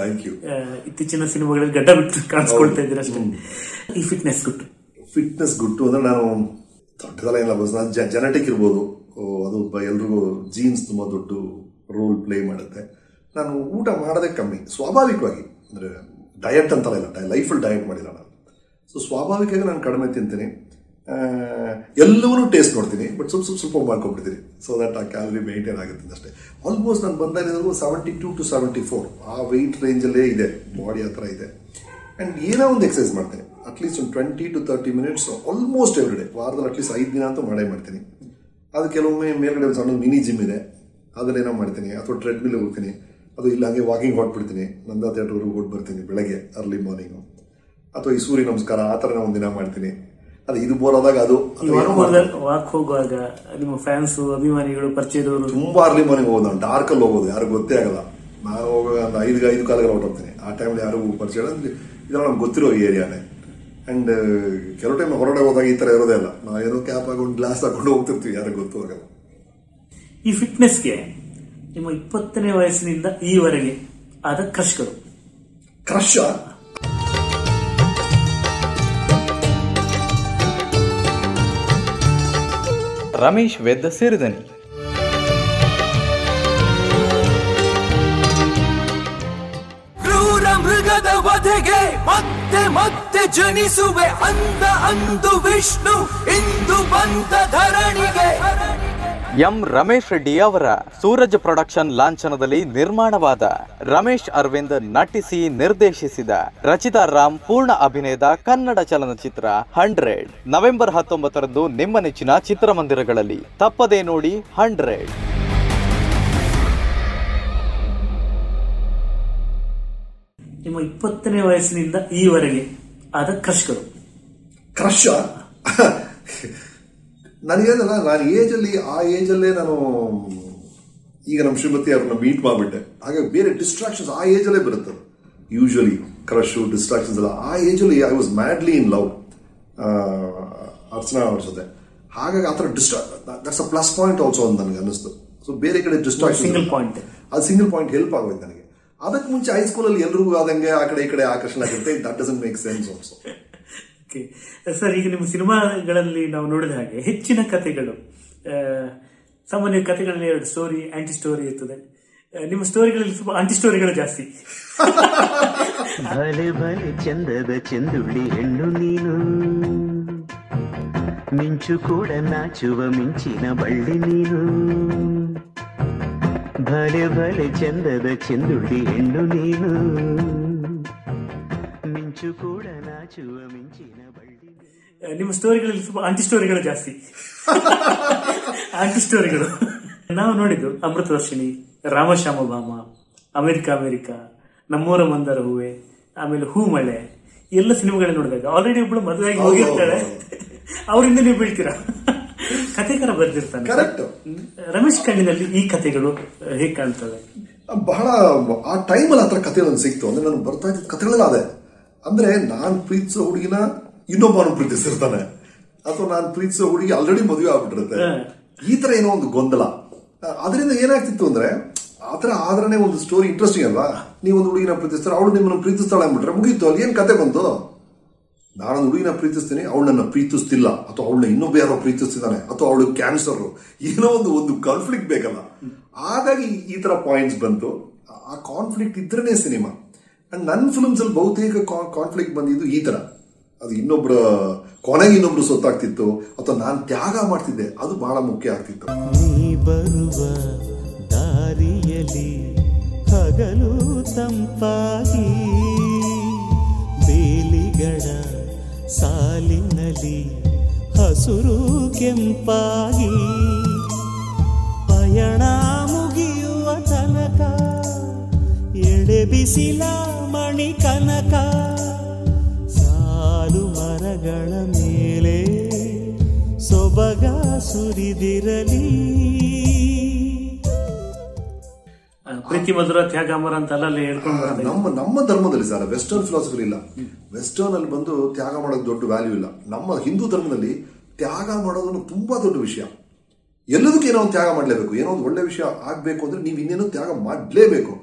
ಇತ್ತೀಚಿನ ಸಿನಿಮಾಗಳಲ್ಲಿ ಗಡ್ಡ ಬಿಟ್ಟು ಕಾಣಿಸ್ಕೊಳ್ತಾ ಇದ್ದೀರ ಅಷ್ಟೇ. ಈ ಫಿಟ್ನೆಸ್ ಗುಟ್ಟು ಅಂದ್ರೆ ನಾನು ದೊಡ್ಡದಲ್ಲ ಇಲ್ಲ, ಜೆನೆಟಿಕ್ ಇರ್ಬೋದು, ಅದು ಎಲ್ರಿಗೂ ಜೀನ್ಸ್ ತುಂಬ ದೊಡ್ಡ ರೋಲ್ ಪ್ಲೇ ಮಾಡುತ್ತೆ. ನಾನು ಊಟ ಮಾಡೋದೇ ಕಮ್ಮಿ ಸ್ವಾಭಾವಿಕವಾಗಿ, ಅಂದರೆ ಡಯಟ್ ಅಂತಲ್ಲ ಇಲ್ಲ, ಲೈಫಲ್ಲಿ ಡಯಟ್ ಮಾಡಿಲ್ಲ ನಾನು. ಸೊ ಸ್ವಾಭಾವಿಕವಾಗಿ ನಾನು ಕಡಿಮೆ ತಿಂತೀನಿ, ಎಲ್ಲವನ್ನೂ ಟೇಸ್ಟ್ ನೋಡ್ತೀನಿ, ಬಟ್ ಸ್ವಲ್ಪ ಸ್ವಲ್ಪ ಸ್ವಲ್ಪ ಮಾಡ್ಕೊಂಡ್ಬಿಡ್ತೀನಿ, ಸೊ ದಟ್ ಆ ಕ್ಯಾಲರಿ ಮೇಂಟೈನ್ ಆಗುತ್ತೆ ಅಷ್ಟೇ. ಆಲ್ಮೋಸ್ಟ್ ನಾನು ಬಂದಾಗಿರೋದು 72 to 74 ಆ ವೆಯ್ಟ್ ರೇಂಜಲ್ಲೇ ಇದೆ, ಬಾಡಿ ಆ ಥರ ಇದೆ. ಆ್ಯಂಡ್ ಏನೋ ಒಂದು ಎಕ್ಸಸೈಸ್ ಮಾಡ್ತೀನಿ, ಅಟ್ಲೀಸ್ಟ್ ಒಂದು 20 to 30 minutes almost every day. ವಾರದಲ್ಲಿ ಅಟ್ಲೀಸ್ಟ್ 5 ದಿನ ಅಂತೂ ಮಾಡೇ ಮಾಡ್ತೀನಿ. ಅದು ಕೆಲವೊಮ್ಮೆ ಮೇಲ್ಗಡೆ ಒಂದು ಸಣ್ಣ ಮಿನಿ ಜಿಮ್ ಇದೆ, ಅದನ್ನೇನೋ ಮಾಡ್ತೀನಿ, ಅಥವಾ ಟ್ರೆಡ್ಮಿಲ್ ಹೋಗ್ತೀನಿ, ಅದು ಇಲ್ಲ ಹಾಗೆ ವಾಕಿಂಗ್ ಹೊರಟ್ಬಿಡ್ತೀನಿ, ನಂದಾ ಥಿಯೇಟರ್ವರೆಗೂ ಓಡ್ ಬರ್ತೀನಿ ಬೆಳಗ್ಗೆ ಅರ್ಲಿ ಮಾರ್ನಿಂಗು, ಅಥವಾ ಈ ಸೂರ್ಯ ನಮಸ್ಕಾರ ಆ ಥರ ನಾನು ಒಂದಿನ ಮಾಡ್ತೀನಿ. ಇದು ಬೋರ್ ಆದಾಗ ಅದು ವಾಕ್ ಹೋಗುವಾಗ ನಿಮ್ಮ ಫ್ಯಾನ್ಸ್ ಅಭಿಮಾನಿಗಳು ಪರಿಚಯದವರು ತುಂಬಾ ಅರ್ಲಿ ಮನೆಗೆ ಹೋಗೋದು, ಡಾರ್ಕ್ ಅಲ್ಲಿ ಹೋಗೋದು, ಯಾರು ಗೊತ್ತೇ ಆಗಲ್ಲ. ನಾನು ಹೋಗೋದು 5 ಕಾಲಗಳು ಹೊರಟೋಗ್ತೀನಿ. ಆ ಟೈಮಲ್ಲಿ ಯಾರಿಗೂ ಪರಿಚಯ ಅಂದ್ರೆ ಇದೆಲ್ಲ ನಮ್ಗೆ ಗೊತ್ತಿರೋ ಏರಿಯಾನೇ. ಅಂಡ್ ಕೆಲವು ಟೈಮ್ ಹೊರಗಡೆ ಹೋದಾಗ ಈ ತರ ಇರೋದೇ ಇಲ್ಲ. ನಾವು ಏನೋ ಕ್ಯಾಪ್ ಹಾಕೊಂಡು ಗ್ಲಾಸ್ ಹಾಕೊಂಡು ಹೋಗ್ತಿರ್ತೀವಿ, ಯಾರಿಗೂ ಗೊತ್ತು ಆಗಲ್ಲ. ಈ ಫಿಟ್ನೆಸ್ಗೆ ನಿಮ್ಮ 20ನೇ ವಯಸ್ಸಿನಿಂದ ಈವರೆಗೆ ಆದ ಕ್ರಶ್ಗಳು ಕ್ರಶ್ ರಮೇಶ್ ವೆದ್ದ ಸಿರಿದನಿ. ಕ್ರೂರ ಮೃಗದ ವಧೆಗೆ ಮತ್ತೆ ಮತ್ತೆ ಜನಿಸುವೆ ಅಂದ ಅಂದು ವಿಷ್ಣು ಇಂದು ಬಂದ ಧರಣಿಗೆ. ಎಂ. ರಮೇಶ್ ರೆಡ್ಡಿ ಅವರ ಸೂರಜ್ ಪ್ರೊಡಕ್ಷನ್ ಲಾಂಛನದಲ್ಲಿ ನಿರ್ಮಾಣವಾದ, ರಮೇಶ್ ಅರವಿಂದ್ ನಟಿಸಿ ನಿರ್ದೇಶಿಸಿದ, ರಚಿತಾ ರಾಮ್ ಪೂರ್ಣ ಅಭಿನಯದ ಕನ್ನಡ ಚಲನಚಿತ್ರ 100 ನವೆಂಬರ್ 19 ನಿಮ್ಮ ನೆಚ್ಚಿನ ಚಿತ್ರಮಂದಿರಗಳಲ್ಲಿ. ತಪ್ಪದೇ ನೋಡಿ 100. ನಿಮ್ಮ 20ನೇ ವಯಸ್ಸಿನಿಂದ ಈವರೆಗೆ ಆದ ಕ್ರಶ್ಗಳು ಕ್ರಶ್. ನನಗೇನಲ್ಲ, ನಾನು ಏಜಲ್ಲಿ ಆ ಏಜಲ್ಲೇ ನಾನು ಈಗ ನಮ್ಮ ಶ್ರೀಮತಿ ಅವ್ರನ್ನ ಮೀಟ್ ಮಾಡಿಬಿಟ್ಟೆ. ಹಾಗೆ ಬೇರೆ ಡಿಸ್ಟ್ರಾಕ್ಷನ್ಸ್ ಆ ಏಜಲ್ಲೇ ಬರುತ್ತೆ. ಯೂಶ್ವಲಿ ಕ್ರಶು ಡಿಸ್ಟ್ರಾಕ್ಷನ್ಸ್ ಎಲ್ಲ ಆ ಏಜಲ್ಲಿ I was madly in love Archana ಅವ್ರ ಜೊತೆ. ಹಾಗಾಗಿ ಆ ಥರ that's a plus point also ಅಂತ ನನಗೆ ಅನ್ನಿಸ್ತು. ಸೊ ಬೇರೆ ಕಡೆ ಡಿಸ್ಟ್ರಾಕ್ಷನ್ ಸಿಂಗಲ್ ಪಾಯಿಂಟ್, ಅದು ಸಿಂಗಲ್ ಪಾಯಿಂಟ್ ಹೆಲ್ಪ್ ಆಗೋಯ್ತು ನನಗೆ. ಅದಕ್ಕೆ ಮುಂಚೆ ಹೈಸ್ಕೂಲಲ್ಲಿ ಎಲ್ರಿಗೂ ಆದಂಗೆ ಆ ಕಡೆ ಈ ಕಡೆ ಆಕರ್ಷಣೆ ಆಗುತ್ತೆ. That doesn't make sense also. Sir, ಈಗ ನಿಮ್ಮ ಸಿನಿಮಾಗಳಲ್ಲಿ ನಾವು ನೋಡಿದ ಹಾಗೆ ಹೆಚ್ಚಿನ ಕಥೆಗಳು ಸಾಮಾನ್ಯ ಕಥೆಗಳಲ್ಲಿ 2 ಸ್ಟೋರಿ, ಆಂಟಿ ಸ್ಟೋರಿ ಇರ್ತದೆ. ನಿಮ್ಮ ಸ್ಟೋರಿಗಳಲ್ಲಿ ಸ್ವಲ್ಪ ಆಂಟಿ ಸ್ಟೋರಿಗಳು ಜಾಸ್ತಿ. ಬಲೆ ಬಲೆ ಚಂದದ ಚಂದುಳ್ಳಿ ಹೆಣ್ಣು ನೀನು, ಮಿಂಚು ಕೂಡ ನಾಚುವ ಮಿಂಚಿನ ಬಳ್ಳಿ ನೀನು, ಬಲೆ ಬಲೆ ಚಂದದ ಚಂದುಳ್ಳಿ ಹೆಣ್ಣು ನೀನು, ಮಿಂಚು ಕೂಡ ನಾಚುವ ಮಿಂಚಿನ ಬಳ್ಳಿ. ನಿಮ್ಮ ಸ್ಟೋರಿಗಳಲ್ಲಿ ಸ್ವಲ್ಪ ಆಂಟಿ ಸ್ಟೋರಿಗಳು ಜಾಸ್ತಿ. ಆಂಟಿ ಸ್ಟೋರಿಗಳು ನಾವು ನೋಡಿದ್ದು ಅಮೃತವರ್ಷಿಣಿ, ರಾಮಶ್ಯಾಮ ಭಾಮ, ಅಮೆರಿಕ, ನಮ್ಮೂರ ಮಂದರ ಹೂವೆ, ಆಮೇಲೆ ಹೂ ಮಳೆ, ಎಲ್ಲ ಸಿನಿಮಾಗಳನ್ನ ನೋಡಿದಾಗ ಆಲ್ರೆಡಿ ಒಬ್ಬಳು ಮದುವೆಯಾಗಿ ಹೋಗಿರ್ತಾಳೆ, ಅವರಿಂದ ನೀವು ಬೀಳ್ತೀರಾ. ಕಥೆಕಾರ ಬರ್ದಿರ್ತಾನೆ. ರಮೇಶ್ ಕಣ್ಣಿನಲ್ಲಿ ಈ ಕಥೆಗಳು ಹೇಗೆ ಕಾಣ್ತವೆ? ಬಹಳ ಆ ಟೈಮಲ್ಲಿ ಆತರ ಕಥೆಗಳನ್ನು ಸಿಕ್ತು ಅಂದ್ರೆ ನಾನು ಬರ್ತಾ ಇದ್ದ ಕಥೆಗಳೆಲ್ಲ ಅದೇ. ಅಂದ್ರೆ ನಾನು ಪ್ರೀತಿಸೋ ಹುಡುಗಿನ ಇನ್ನೊಬ್ಬನು ಪ್ರೀತಿಸಿರ್ತಾನೆ, ಅಥವಾ ನಾನು ಪ್ರೀತಿಸೋ ಹುಡುಗಿ ಆಲ್ರೆಡಿ ಮದುವೆ ಆಗ್ಬಿಟ್ಟಿರುತ್ತೆ. ಈ ತರ ಏನೋ ಒಂದು ಗೊಂದಲ. ಅದರಿಂದ ಏನಾಗ್ತಿತ್ತು ಅಂದ್ರೆ ಆತರ ಆದ್ರೆ ಒಂದು ಸ್ಟೋರಿ ಇಂಟ್ರೆಸ್ಟಿಂಗ್ ಅಲ್ವಾ? ನೀವು ಒಂದು ಹುಡುಗಿನ ಪ್ರೀತಿಸ್ತಾರೆ, ಅವಳು ನಿಮ್ಮನ್ನು ಪ್ರೀತಿಸ್ತಾಳೆ ಅಂದ್ಬಿಟ್ರೆ ಮುಗೀತು, ಅಲ್ಲಿ ಏನ್ ಕತೆ ಬಂತು? ನಾನೊಂದು ಹುಡುಗಿನ ಪ್ರೀತಿಸ್ತೀನಿ, ಅವಳು ನನ್ನ ಪ್ರೀತಿಸ್ತಿಲ್ಲ, ಅಥವಾ ಅವಳನ್ನ ಇನ್ನೊಬ್ಬ ಯಾರೋ ಪ್ರೀತಿಸ್ತಿದ್ದಾನೆ, ಅಥವಾ ಅವಳು ಕ್ಯಾನ್ಸರ್, ಏನೋ ಒಂದು ಒಂದು ಕಾನ್ಫ್ಲಿಕ್ಟ್ ಬೇಕಲ್ಲ. ಹಾಗಾಗಿ ಈ ತರ ಪಾಯಿಂಟ್ಸ್ ಬಂತು. ಆ ಕಾನ್ಫ್ಲಿಕ್ಟ್ ಇದ್ರೇ ಸಿನಿಮಾ. ಅಂಡ್ ನನ್ನ ಫಿಲ್ಮ್ಸ್ ಅಲ್ಲಿ ಬಹುತೇಕ ಕಾನ್ಫ್ಲಿಕ್ಟ್ ಬಂದಿದ್ದು ಈ ತರ. ಅದು ಇನ್ನೊಬ್ರು ಕೊನೆಗೆ ಇನ್ನೊಬ್ರು ಸೊತ್ತಾಗ್ತಿತ್ತು, ಅಥವಾ ನಾನು ತ್ಯಾಗ ಮಾಡ್ತಿದ್ದೆ, ಅದು ಬಹಳ ಮುಖ್ಯ ಆಗ್ತಿತ್ತು. ನೀ ಬರುವ ದಾರಿಯಲ್ಲಿ ಹಗಲು ತಂಪಾಗಿ, ಬೇಲಿಗಳ ಸಾಲಿನಲ್ಲಿ ಹಸುರು ಕೆಂಪಾಗಿ, ಪಯಣ ಮುಗಿಯುವ ತನಕ ಎಳೆ ಬಿಸಿಲ ಮಣಿ ಕನಕ, ಸಾಲು ಮರಗಳ ಮೇಲೆ ಸೊಬಗ ಸುರಿದಿರಲಿ. ಪ್ರೀತಿ ಮಧುರ ತ್ಯಾಗ ಅಮರ ಅಂತ ಅಲ್ಲಲ್ಲಿ ಹೇಳ್ಕೊಂಡು ನಮ್ಮ ಧರ್ಮದಲ್ಲಿ ಸರ್ ವೆಸ್ಟರ್ನ್ ಫಿಲಾಸಫಿ ಇಲ್ಲ. ವೆಸ್ಟರ್ನ್ ಅಲ್ಲಿ ಬಂದು ತ್ಯಾಗ ಮಾಡೋದು ದೊಡ್ಡ ವ್ಯಾಲ್ಯೂ ಇಲ್ಲ. ನಮ್ಮ ಹಿಂದೂ ಧರ್ಮದಲ್ಲಿ ತ್ಯಾಗ ಮಾಡೋದನ್ನು ತುಂಬಾ ದೊಡ್ಡ ವಿಷಯ. ಎಲ್ಲದಕ್ಕೂ ಏನೋ ಒಂದು ತ್ಯಾಗ ಮಾಡಲೇಬೇಕು, ಏನೋ ಒಂದು ಒಳ್ಳೆ ವಿಷಯ ಆಗ್ಬೇಕು ಅಂದ್ರೆ ನೀವು ಇನ್ನೇನೋ ತ್ಯಾಗ ಮಾಡಲೇಬೇಕು.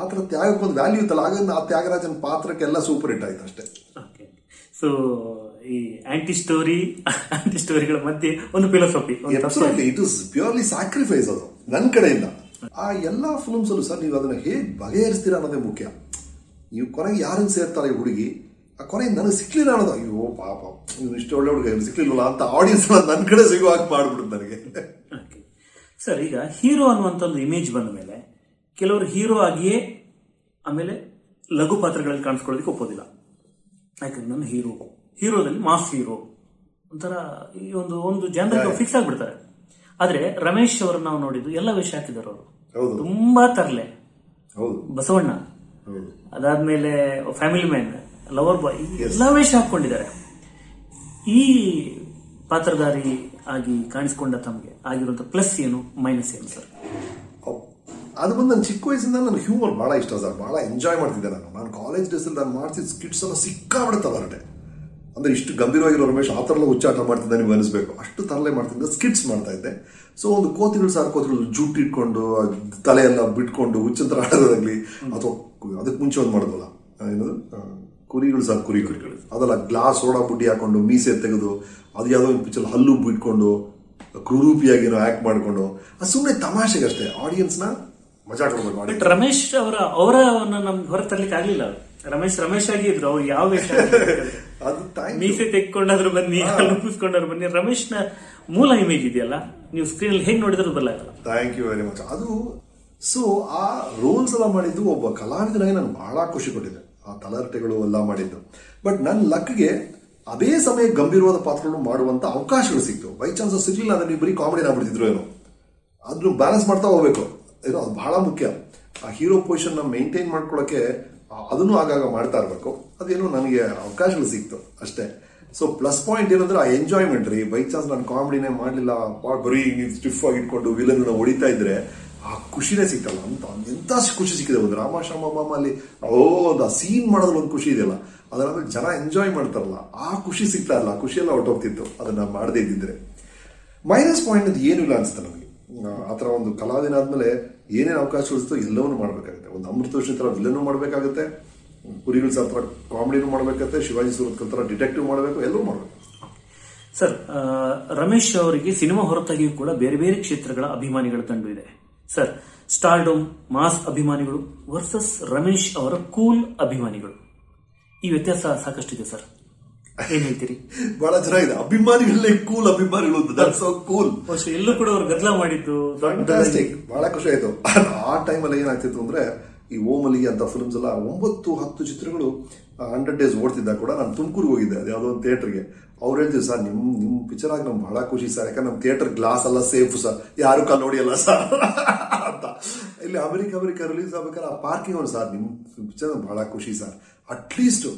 ಆ ಥರ ತ್ಯಾಗಕ್ಕೊಂದು ವ್ಯಾಲ್ಯೂ ಇತ್ತಲ್ಲ. ಹಾಗಾಗಿ ಆ ತ್ಯಾಗರಾಜನ ಪಾತ್ರಕ್ಕೆಲ್ಲ ಸೂಪರ್ ಹಿಟ್ ಆಯ್ತು ಅಷ್ಟೇ. ಸೊ ಈ ಆಂಟಿ ಸ್ಟೋರಿಗಳ ಮಧ್ಯೆ ಒಂದು philosophy, it is purely sacrifice. ಅದು ನನ್ನ ಕಡೆಯಿಂದ. ಆ ಎಲ್ಲ ಫಿಲ್ಮ್ಸ್ ಅಲ್ಲೂ ಸರ್ ನೀವು ಅದನ್ನ ಹೇಗೆ ಬಗೆಹರಿಸ್ತೀರಾ ಅನ್ನೋದೇ ಮುಖ್ಯ. ನೀವು ಕೊನೆಗೆ ಯಾರನ್ನು ಸೇರ್ತಾರೆ ಈ ಹುಡುಗಿ, ಆ ಕೊನೆಗೆ ನನಗೆ ಸಿಕ್ಲಿಲ್ಲ ಅನ್ನೋದು, ಅಯ್ಯೋ ಪಾಪ ಇವ್ನು ಇಷ್ಟು ಒಳ್ಳೆ ಹುಡುಗ ಸಿಕ್ಲಿಲ್ಲ ಅಂತ ಆಡಿಯನ್ಸ್ ನನ್ನ ಕಡೆ ಸಿಗೋ ಹಾಕಿ ಮಾಡ್ಬಿಡುದು ನನಗೆ. ಸರ್, ಈಗ ಹೀರೋ ಅನ್ನುವಂಥ ಒಂದು ಇಮೇಜ್ ಬಂದ ಮೇಲೆ ಕೆಲವರು ಹೀರೋ ಆಗಿಯೇ ಆಮೇಲೆ ಲಘು ಪಾತ್ರಗಳಲ್ಲಿ ಕಾಣಿಸ್ಕೊಳ್ಳೋದಕ್ಕೆ ಒಪ್ಪೋದಿಲ್ಲ. ಯಾಕಂದ್ರೆ ನಾನು ಹೀರೋದಲ್ಲಿ ಮಾಸ್ ಹೀರೋ ಒಂಥರ ಈ ಒಂದು ಒಂದು ಜನರಿಗೆ ಫಿಕ್ಸ್ ಆಗಿಬಿಡ್ತಾರೆ. ಆದ್ರೆ ರಮೇಶ್ ಅವರನ್ನ ನಾವು ನೋಡಿದ್ದು ಎಲ್ಲ ವೇಷ ಹಾಕಿದಾರ, ಅವರು ತುಂಬಾ ತರಲೆ, ಬಸವಣ್ಣ, ಅದಾದ್ಮೇಲೆ ಫ್ಯಾಮಿಲಿ ಮ್ಯಾನ್, ಲವರ್ ಬಾಯ್, ಎಲ್ಲ ವೇಷ ಹಾಕೊಂಡಿದ್ದಾರೆ. ಈ ಪಾತ್ರಧಾರಿ ಆಗಿ ಕಾಣಿಸಿಕೊಂಡ ತಮಗೆ ಆಗಿರುವಂತ ಪ್ಲಸ್ ಏನು ಮೈನಸ್ ಏನು ಸರ್? ಅದು ಬಂದು ನನ್ನ ಚಿಕ್ಕ ವಯಸ್ಸಿಂದ ನನ್ನ ಹ್ಯೂಮರ್ ಭಾಳ ಇಷ್ಟ ಸರ್, ಭಾಳ ಎಂಜಾಯ್ ಮಾಡ್ತಿದ್ದೆ ನಾನು. ನಾನು ಕಾಲೇಜ್ ಡೇಸಲ್ಲಿ ನಾನು ಮಾಡ್ತಿದ್ದ ಸ್ಕಿಟ್ಸ್ ಎಲ್ಲ ಸಿಕ್ಕಾಬಿಡುತ್ತೆ ಹೊರಟೆ. ಅಂದರೆ ಇಷ್ಟು ಗಂಭೀರವಾಗಿರೋ ರಮೇಶ್ ಆ ಥರ ಎಲ್ಲ ಉಚ್ಚಾಟ ಮಾಡ್ತಿದ್ದೆ ನೀವು ಅನಿಸ್ಬೇಕು, ಅಷ್ಟು ತರಲೆ ಮಾಡ್ತಿದ್ದೆ, ಸ್ಕಿಟ್ಸ್ ಮಾಡ್ತಾ ಇದ್ದೆ. ಸೊ ಒಂದು ಕೋತಿಗಳು ಸಾರ್, ಕೋತಿಗಳು ಜುಟ್ಟು ಇಟ್ಕೊಂಡು ತಲೆಯೆಲ್ಲ ಬಿಟ್ಕೊಂಡು ಹುಚ್ಚಿನ ಥರ ಆಡೋದಾಗಲಿ, ಅಥವಾ ಅದಕ್ಕೆ ಮುಂಚೆ ಒಂದು ಮಾಡೋದಲ್ಲ ಏನು ಕುರಿಗಳು ಸರ್, ಕುರಿಗಳು ಅದೆಲ್ಲ ಗ್ಲಾಸ್ ಸೋಡಾ ಪುಟ್ಟಿ ಹಾಕೊಂಡು ಮೀಸೆ ತೆಗೆದು ಅದು ಯಾವುದೋ ಒಂದು ಪಿಚ್ಚಲ್ಲಿ ಹಲ್ಲು ಬಿಟ್ಕೊಂಡು ಕ್ರೂರೂಪಿಯಾಗಿರೋ ಆ್ಯಕ್ಟ್ ಮಾಡಿಕೊಂಡು ಅದು ಸುಮ್ಮನೆ ತಮಾಷೆಗೆ ಅಷ್ಟೇ, ಆಡಿಯನ್ಸ್ನ ಮಜಾ ಕೊಡ್ಬೇಕು. ಬಟ್ ರಮೇಶ್ ಅವರ ನಮ್ಗೆ ಹೊರ ತರಲಿಕ್ಕೆ ಆಗಲಿಲ್ಲ. ರಮೇಶ್ ರಮೇಶ್ ಆಗಿದ್ರು, ಅವ್ರು ಯಾವ ಮೀಸೆ ತೆಕ್ಕೊಂಡಾದ್ರು ಬನ್ನಿ, ಕುಸ್ಕೊಂಡಾದ್ರು ಬನ್ನಿ, ರಮೇಶ್ನ ಮೂಲ ಇಮೇಜ್ ಇದೆಯಲ್ಲ ನೀವು ಸ್ಕ್ರೀನಲ್ಲಿ ಹೇಗೆ ನೋಡಿದ್ರು ಬರಲ್ಲ. Thank you very much. ಅದು ಸೊ ಆ ರೋಲ್ಸ್ ಎಲ್ಲ ಮಾಡಿದ್ದು ಒಬ್ಬ ಕಲಾವಿದನಾಗಿ ನಾನು ಬಹಳ ಖುಷಿ ಕೊಟ್ಟಿದ್ದೆ, ಆ ತಲರ್ಟೆಗಳು ಎಲ್ಲ ಮಾಡಿದ್ದು. ಬಟ್ ನನ್ನ ಲಕ್ಗೆ ಅದೇ ಸಮಯ ಗಂಭೀರವಾದ ಪಾತ್ರಗಳನ್ನು ಮಾಡುವಂಥ ಅವಕಾಶಗಳು ಸಿಕ್ತು. ಬೈ ಚಾನ್ಸ್ ಸಿಗ್ಲಿಲ್ಲ ಅಂದರೆ ನೀವು ಬರೀ ಕಾಮಿಡಿ ಆಗ್ಬಿಡ್ತಿದ್ರು ಏನೋ, ಅದನ್ನು ಬ್ಯಾಲೆನ್ಸ್ ಮಾಡ್ತಾ ಹೋಗ್ಬೇಕು, ಏನೋ ಅದು ಬಹಳ ಮುಖ್ಯ. ಆ ಹೀರೋ ಪೊಸಿಷನ್ನ ಮೇಂಟೈನ್ ಮಾಡ್ಕೊಳ್ಳೋಕ್ಕೆ ಅದನ್ನು ಆಗಾಗ ಮಾಡ್ತಾ ಇರಬೇಕು, ಅದೇನೋ ನನಗೆ ಅವಕಾಶಗಳು ಸಿಕ್ತು ಅಷ್ಟೇ. ಸೊ ಪ್ಲಸ್ ಪಾಯಿಂಟ್ ಏನಂದ್ರೆ ಆ ಎಂಜಾಯ್ಮೆಂಟ್ ರೀ. ಬೈ ಚಾನ್ಸ್ ನಾನು ಕಾಮಿಡಿನೇ ಮಾಡಲಿಲ್ಲ, ಬರೀ ಸ್ಟಿಫ್ ಆಗಿ ಇಟ್ಕೊಂಡು ವಿಲನ್ನ ಹೊಡಿತಾ ಇದ್ರೆ ಆ ಖುಷಿನೇ ಸಿಗ್ತಲ್ಲ. ಅಂತ ಎಂಥ ಖುಷಿ ಸಿಕ್ಕಿದೆ ಒಂದು ರಾಮ ಶ್ಯಾಮ ಮಾಮ ಅಲ್ಲಿ ಒಂದು ಸೀನ್ ಮಾಡೋದ್ರಲ್ಲಿ ಒಂದು ಖುಷಿ ಇದೆಯಲ್ಲ, ಅದರಲ್ಲಿ ಜನ ಎಂಜಾಯ್ ಮಾಡ್ತಾರಲ್ಲ ಆ ಖುಷಿ ಸಿಗ್ತಾ ಇಲ್ಲ, ಖುಷಿಯೆಲ್ಲ ಹೊಟ್ಟೋಗ್ತಿತ್ತು ಅದನ್ನು ಮಾಡದೇ ಇದ್ದಿದ್ರೆ. ಮೈನಸ್ ಪಾಯಿಂಟ್ ಅದು ಏನೂ ಇಲ್ಲ ಅನಿಸುತ್ತೆ ನನಗೆ. ಆ ಥರ ಒಂದು ಕಲಾವಿನ ಆದಮೇಲೆ ಏನೇನು ಅವಕಾಶ ಉಳಿಸ್ತೋ ಎಲ್ಲವನ್ನೂ ಮಾಡಬೇಕಾಗುತ್ತೆ. ಒಂದು ಅಮೃತೋಷಿ ಥರ ವಿಲನ್ನೂ ಮಾಡಬೇಕಾಗುತ್ತೆ, ಕುರಿಗಳ ಸರ್ ಥರ ಕಾಮಿಡಿನೂ ಮಾಡಬೇಕಾಗುತ್ತೆ, ಶಿವಾಜಿ ಸೂರತ್ಕಲ್ ಥರ ಡಿಟೆಕ್ಟಿವ್ ಮಾಡಬೇಕು, ಎಲ್ಲವೂ ಮಾಡಬೇಕು. ಸರ್ ರಮೇಶ್ ಅವರಿಗೆ ಸಿನಿಮಾ ಹೊರತಾಗಿಯೂ ಕೂಡ ಬೇರೆ ಬೇರೆ ಕ್ಷೇತ್ರಗಳ ಅಭಿಮಾನಿಗಳ ತಂಡು ಇದೆ ಸರ್. ಸ್ಟಾರ್ಡಮ್ ಮಾಸ್ ಅಭಿಮಾನಿಗಳು ವರ್ಸಸ್ ರಮೇಶ್ ಅವರ ಕೂಲ್ ಅಭಿಮಾನಿಗಳು, ಈ ವ್ಯತ್ಯಾಸ ಸಾಕಷ್ಟಿದೆ ಸರ್, ಏನ್ ಹೇಳ್ತೀರಿ? ಬಹಳ ಚೆನ್ನಾಗಿದೆ. ಅಭಿಮಾನಿಗಳೇ ಕೂಲ್ ಅಭಿಮಾನಿಗಳು, ಎಲ್ಲೂ ಕೂಡ ಅವ್ರು ಗದ್ದಲ ಮಾಡಿದ್ದು ಬಹಳ ಖುಷಿ ಆಯ್ತು. ಆ ಟೈಮಲ್ಲಿ ಏನಾಗ್ತಿತ್ತು ಅಂದ್ರೆ ಈ ಓಮಲಿಗೆ ಅಂತ ಫಿಲ್ಮ್ಸ್ ಎಲ್ಲ 9-10 ಚಿತ್ರಗಳು 100 days ಓಡ್ತಿದ್ದಾಗ ಕೂಡ ನಾನು ತುಮಕೂರಿಗೆ ಹೋಗಿದ್ದೆ, ಅದು ಯಾವುದೋ ಒಂದು ಥಿಯೇಟರ್ಗೆ. ಅವ್ರು ಹೇಳ್ತೀವಿ ಸರ್ ನಿಮ್ಮ ಪಿಕ್ಚರ್ ಆಗಿ ನಮ್ಗೆ ಬಹಳ ಖುಷಿ ಸರ್, ಯಾಕಂದ್ರೆ ನಮ್ಮ ಥಿಯೇಟರ್ ಗ್ಲಾಸ್ ಎಲ್ಲ ಸೇಫು ಸರ್, ಯಾರು ಕಾಲ ನೋಡಿಯಲ್ಲ ಸರ್ ಅಂತ. ಇಲ್ಲಿ ಅಮೆರಿಕ ರಿಲೀಸ್ ಆಗ್ಬೇಕಾದ್ರೆ ಆ ಪಾರ್ಕಿಂಗ್ ಅವ್ರು ಸರ್ ನಿಮ್ಮ ಪಿಕ್ಚರ್ ಬಹಳ ಖುಷಿ ಸರ್, ಅಟ್ಲೀಸ್ಟ್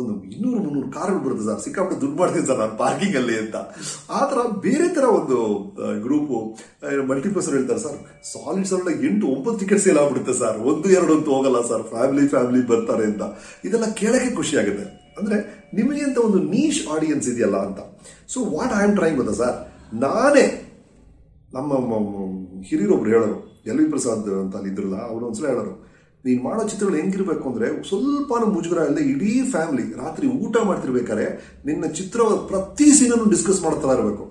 ಒಂದು 200-300 ಕಾರ್ಗಳು ಬರುತ್ತೆ ಸರ್, ಸಿಕ್ಕಾಪಟ್ಟೆ ದುಡ್ಡು ಮಾಡ್ತೀನಿ ಸರ್ ನಾನು ಪಾರ್ಕಿಂಗ್ ಅಲ್ಲಿ ಅಂತ. ಆ ಥರ ಬೇರೆ ಥರ ಒಂದು ಗ್ರೂಪು ಮಲ್ಟಿಪ್ಲೆಕ್ಸರ್ ಹೇಳ್ತಾರೆ sir solid sir 8-9 ticket sale ಆಗ್ಬಿಡುತ್ತೆ ಸರ್, 1-2 ಅಂತೂ ಹೋಗಲ್ಲ ಸರ್, ಫ್ಯಾಮಿಲಿ ಬರ್ತಾರೆ ಅಂತ. ಇದೆಲ್ಲ ಕೇಳೋಕ್ಕೆ ಖುಷಿ ಆಗುತ್ತೆ. ಅಂದರೆ ನಿಮಗೆ ಅಂತ ಒಂದು ನೀಶ್ ಆಡಿಯನ್ಸ್ ಇದೆಯಲ್ಲ ಅಂತ. So what I am trying ಗೊತ್ತಾ ಸರ್, ನಾನೇ ನಮ್ಮ ಹಿರಿಯರೊಬ್ರು ಹೇಳೋರು, ಎಲ್.ವಿ. ಪ್ರಸಾದ್ ಅಂತ ಅಲ್ಲಿ ಇದ್ರಲ್ಲ, ಅವರು ಒಂದ್ಸಲ ಹೇಳೋರು ನೀನು ಮಾಡೋ ಚಿತ್ರಗಳು ಹೆಂಗಿರ್ಬೇಕು ಅಂದರೆ ಸ್ವಲ್ಪನೂ ಮುಜುಗರ ಇಲ್ಲದೆ ಇಡೀ ಫ್ಯಾಮಿಲಿ ರಾತ್ರಿ ಊಟ ಮಾಡ್ತಿರ್ಬೇಕಾದ್ರೆ ನಿನ್ನ ಚಿತ್ರ ಪ್ರತಿ ಸೀನನ್ನು ಡಿಸ್ಕಸ್ ಮಾಡ್ತಾ ಇರಬೇಕು.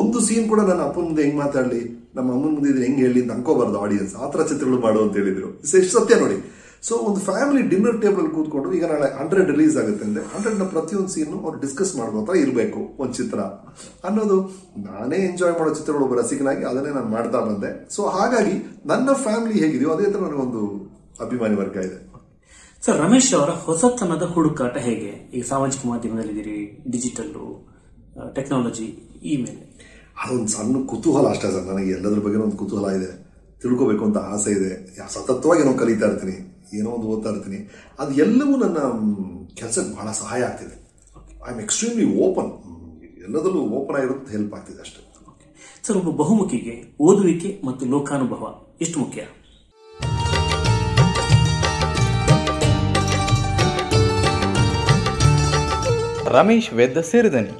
ಒಂದು ಸೀನ್ ಕೂಡ ನನ್ನ ಅಪ್ಪನ ಮುಂದೆ ಹೆಂಗೆ ಮಾತಾಡಲಿ, ನಮ್ಮ ಅಮ್ಮನ ಮುಂದೆ ಇದ್ರೆ ಹೆಂಗೆ ಹೇಳಿ ಅಂತ ಅನ್ಕೋಬಾರ್ದು ಆಡಿಯನ್ಸ್. ಆ ಥರ ಚಿತ್ರಗಳು ಮಾಡು ಅಂತ ಹೇಳಿದರು, ಎಷ್ಟು ಸತ್ಯ ನೋಡಿ. ಸೊ ಒಂದು ಫ್ಯಾಮಿಲಿ ಡಿನ್ನರ್ ಟೇಬಲಲ್ಲಿ ಕೂತ್ಕೊಂಡು ಈಗ ನಾಳೆ 100 ರಿಲೀಸ್ ಆಗುತ್ತೆ ಅಂದರೆ 100ನ ಪ್ರತಿಯೊಂದು ಸೀನು ಅವ್ರು ಡಿಸ್ಕಸ್ ಮಾಡ್ಬೋತಾ ಇರಬೇಕು ಒಂದು ಚಿತ್ರ ಅನ್ನೋದು. ನಾನೇ ಎಂಜಾಯ್ ಮಾಡೋ ಚಿತ್ರಗಳು ರಸಿಕನಾಗಿ ಅದನ್ನೇ ನಾನು ಮಾಡ್ತಾ ಬಂದೆ. ಸೊ ಹಾಗಾಗಿ ನನ್ನ ಫ್ಯಾಮಿಲಿ ಹೇಗಿದೆಯೋ ಅದೇ ಥರ ನನಗೊಂದು ಅಭಿಮಾನಿ ವರ್ಗ ಇದೆ ಸರ್. ರಮೇಶ್ ಅವರ ಹೊಸತನದ ಹುಡುಕಾಟ ಹೇಗೆ? ಈಗ ಸಾಮಾಜಿಕ ಮಾಧ್ಯಮದಲ್ಲಿದ್ದೀರಿ, ಡಿಜಿಟಲ್ಲು, ಟೆಕ್ನಾಲಜಿ, ಈ ಮೇಲೆ ಅದೊಂದು ಸಣ್ಣ ಕುತೂಹಲ ಅಷ್ಟೇ ಸರ್. ನನಗೆ ಎಲ್ಲದ್ರ ಬಗ್ಗೆ ಒಂದು ಕುತೂಹಲ ಇದೆ, ತಿಳ್ಕೋಬೇಕು ಅಂತ ಆಸೆ ಇದೆ, ಸತತವಾಗಿ ಏನೋ ಕಲಿತಾ ಇರ್ತೀನಿ, ಏನೋ ಒಂದು ಓದ್ತಾ ಇರ್ತೀನಿ, ಅದು ಎಲ್ಲವೂ ನನ್ನ ಕೆಲಸಕ್ಕೆ ಬಹಳ ಸಹಾಯ ಆಗ್ತಿದೆ. ಐ ಆಮ್ ಎಕ್ಸ್ಟ್ರೀಮ್ಲಿ ಓಪನ್, ಎಲ್ಲದರಲ್ಲೂ ಓಪನ್ ಆಗಿರೋದು ಹೆಲ್ಪ್ ಆಗ್ತಿದೆ ಅಷ್ಟೇ. ಸರ್ ಒಬ್ಬ ಬಹುಮುಖಿಗೆ ಓದುವಿಕೆ ಮತ್ತು ಲೋಕಾನುಭವ ಎಷ್ಟು ಮುಖ್ಯ? ರಮೇಶ್ ವೆದ್ದ ಸಿರಿದನಿ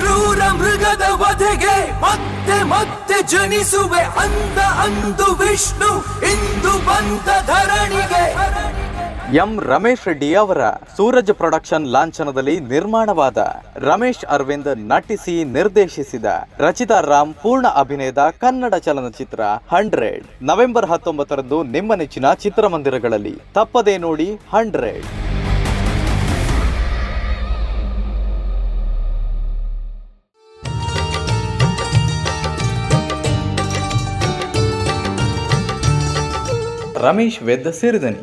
ಕ್ರೂರ ಮೃಗದ ವಧೆಗೆ ಮತ್ತೆ ಮತ್ತೆ ಜನಿಸುವೆ ಅಂದ ಅಂದು ವಿಷ್ಣು ಇಂದು ಬಂದ ಧರಣಿಗೆ. ಎಂ. ರಮೇಶ್ ರೆಡ್ಡಿ ಅವರ ಸೂರಜ್ ಪ್ರೊಡಕ್ಷನ್ ಲಾಂಛನದಲ್ಲಿ ನಿರ್ಮಾಣವಾದ, ರಮೇಶ್ ಅರವಿಂದ್ ನಟಿಸಿ ನಿರ್ದೇಶಿಸಿದ, ರಚಿತಾ ರಾಮ್ ಪೂರ್ಣ ಅಭಿನಯದ ಕನ್ನಡ ಚಲನಚಿತ್ರ 100 ನವೆಂಬರ್ 19 ನಿಮ್ಮ ನೆಚ್ಚಿನ ಚಿತ್ರಮಂದಿರಗಳಲ್ಲಿ. ತಪ್ಪದೇ ನೋಡಿ 100. ರಮೇಶ್ ವೆದ್ದ ಸಿರಿದನಿ.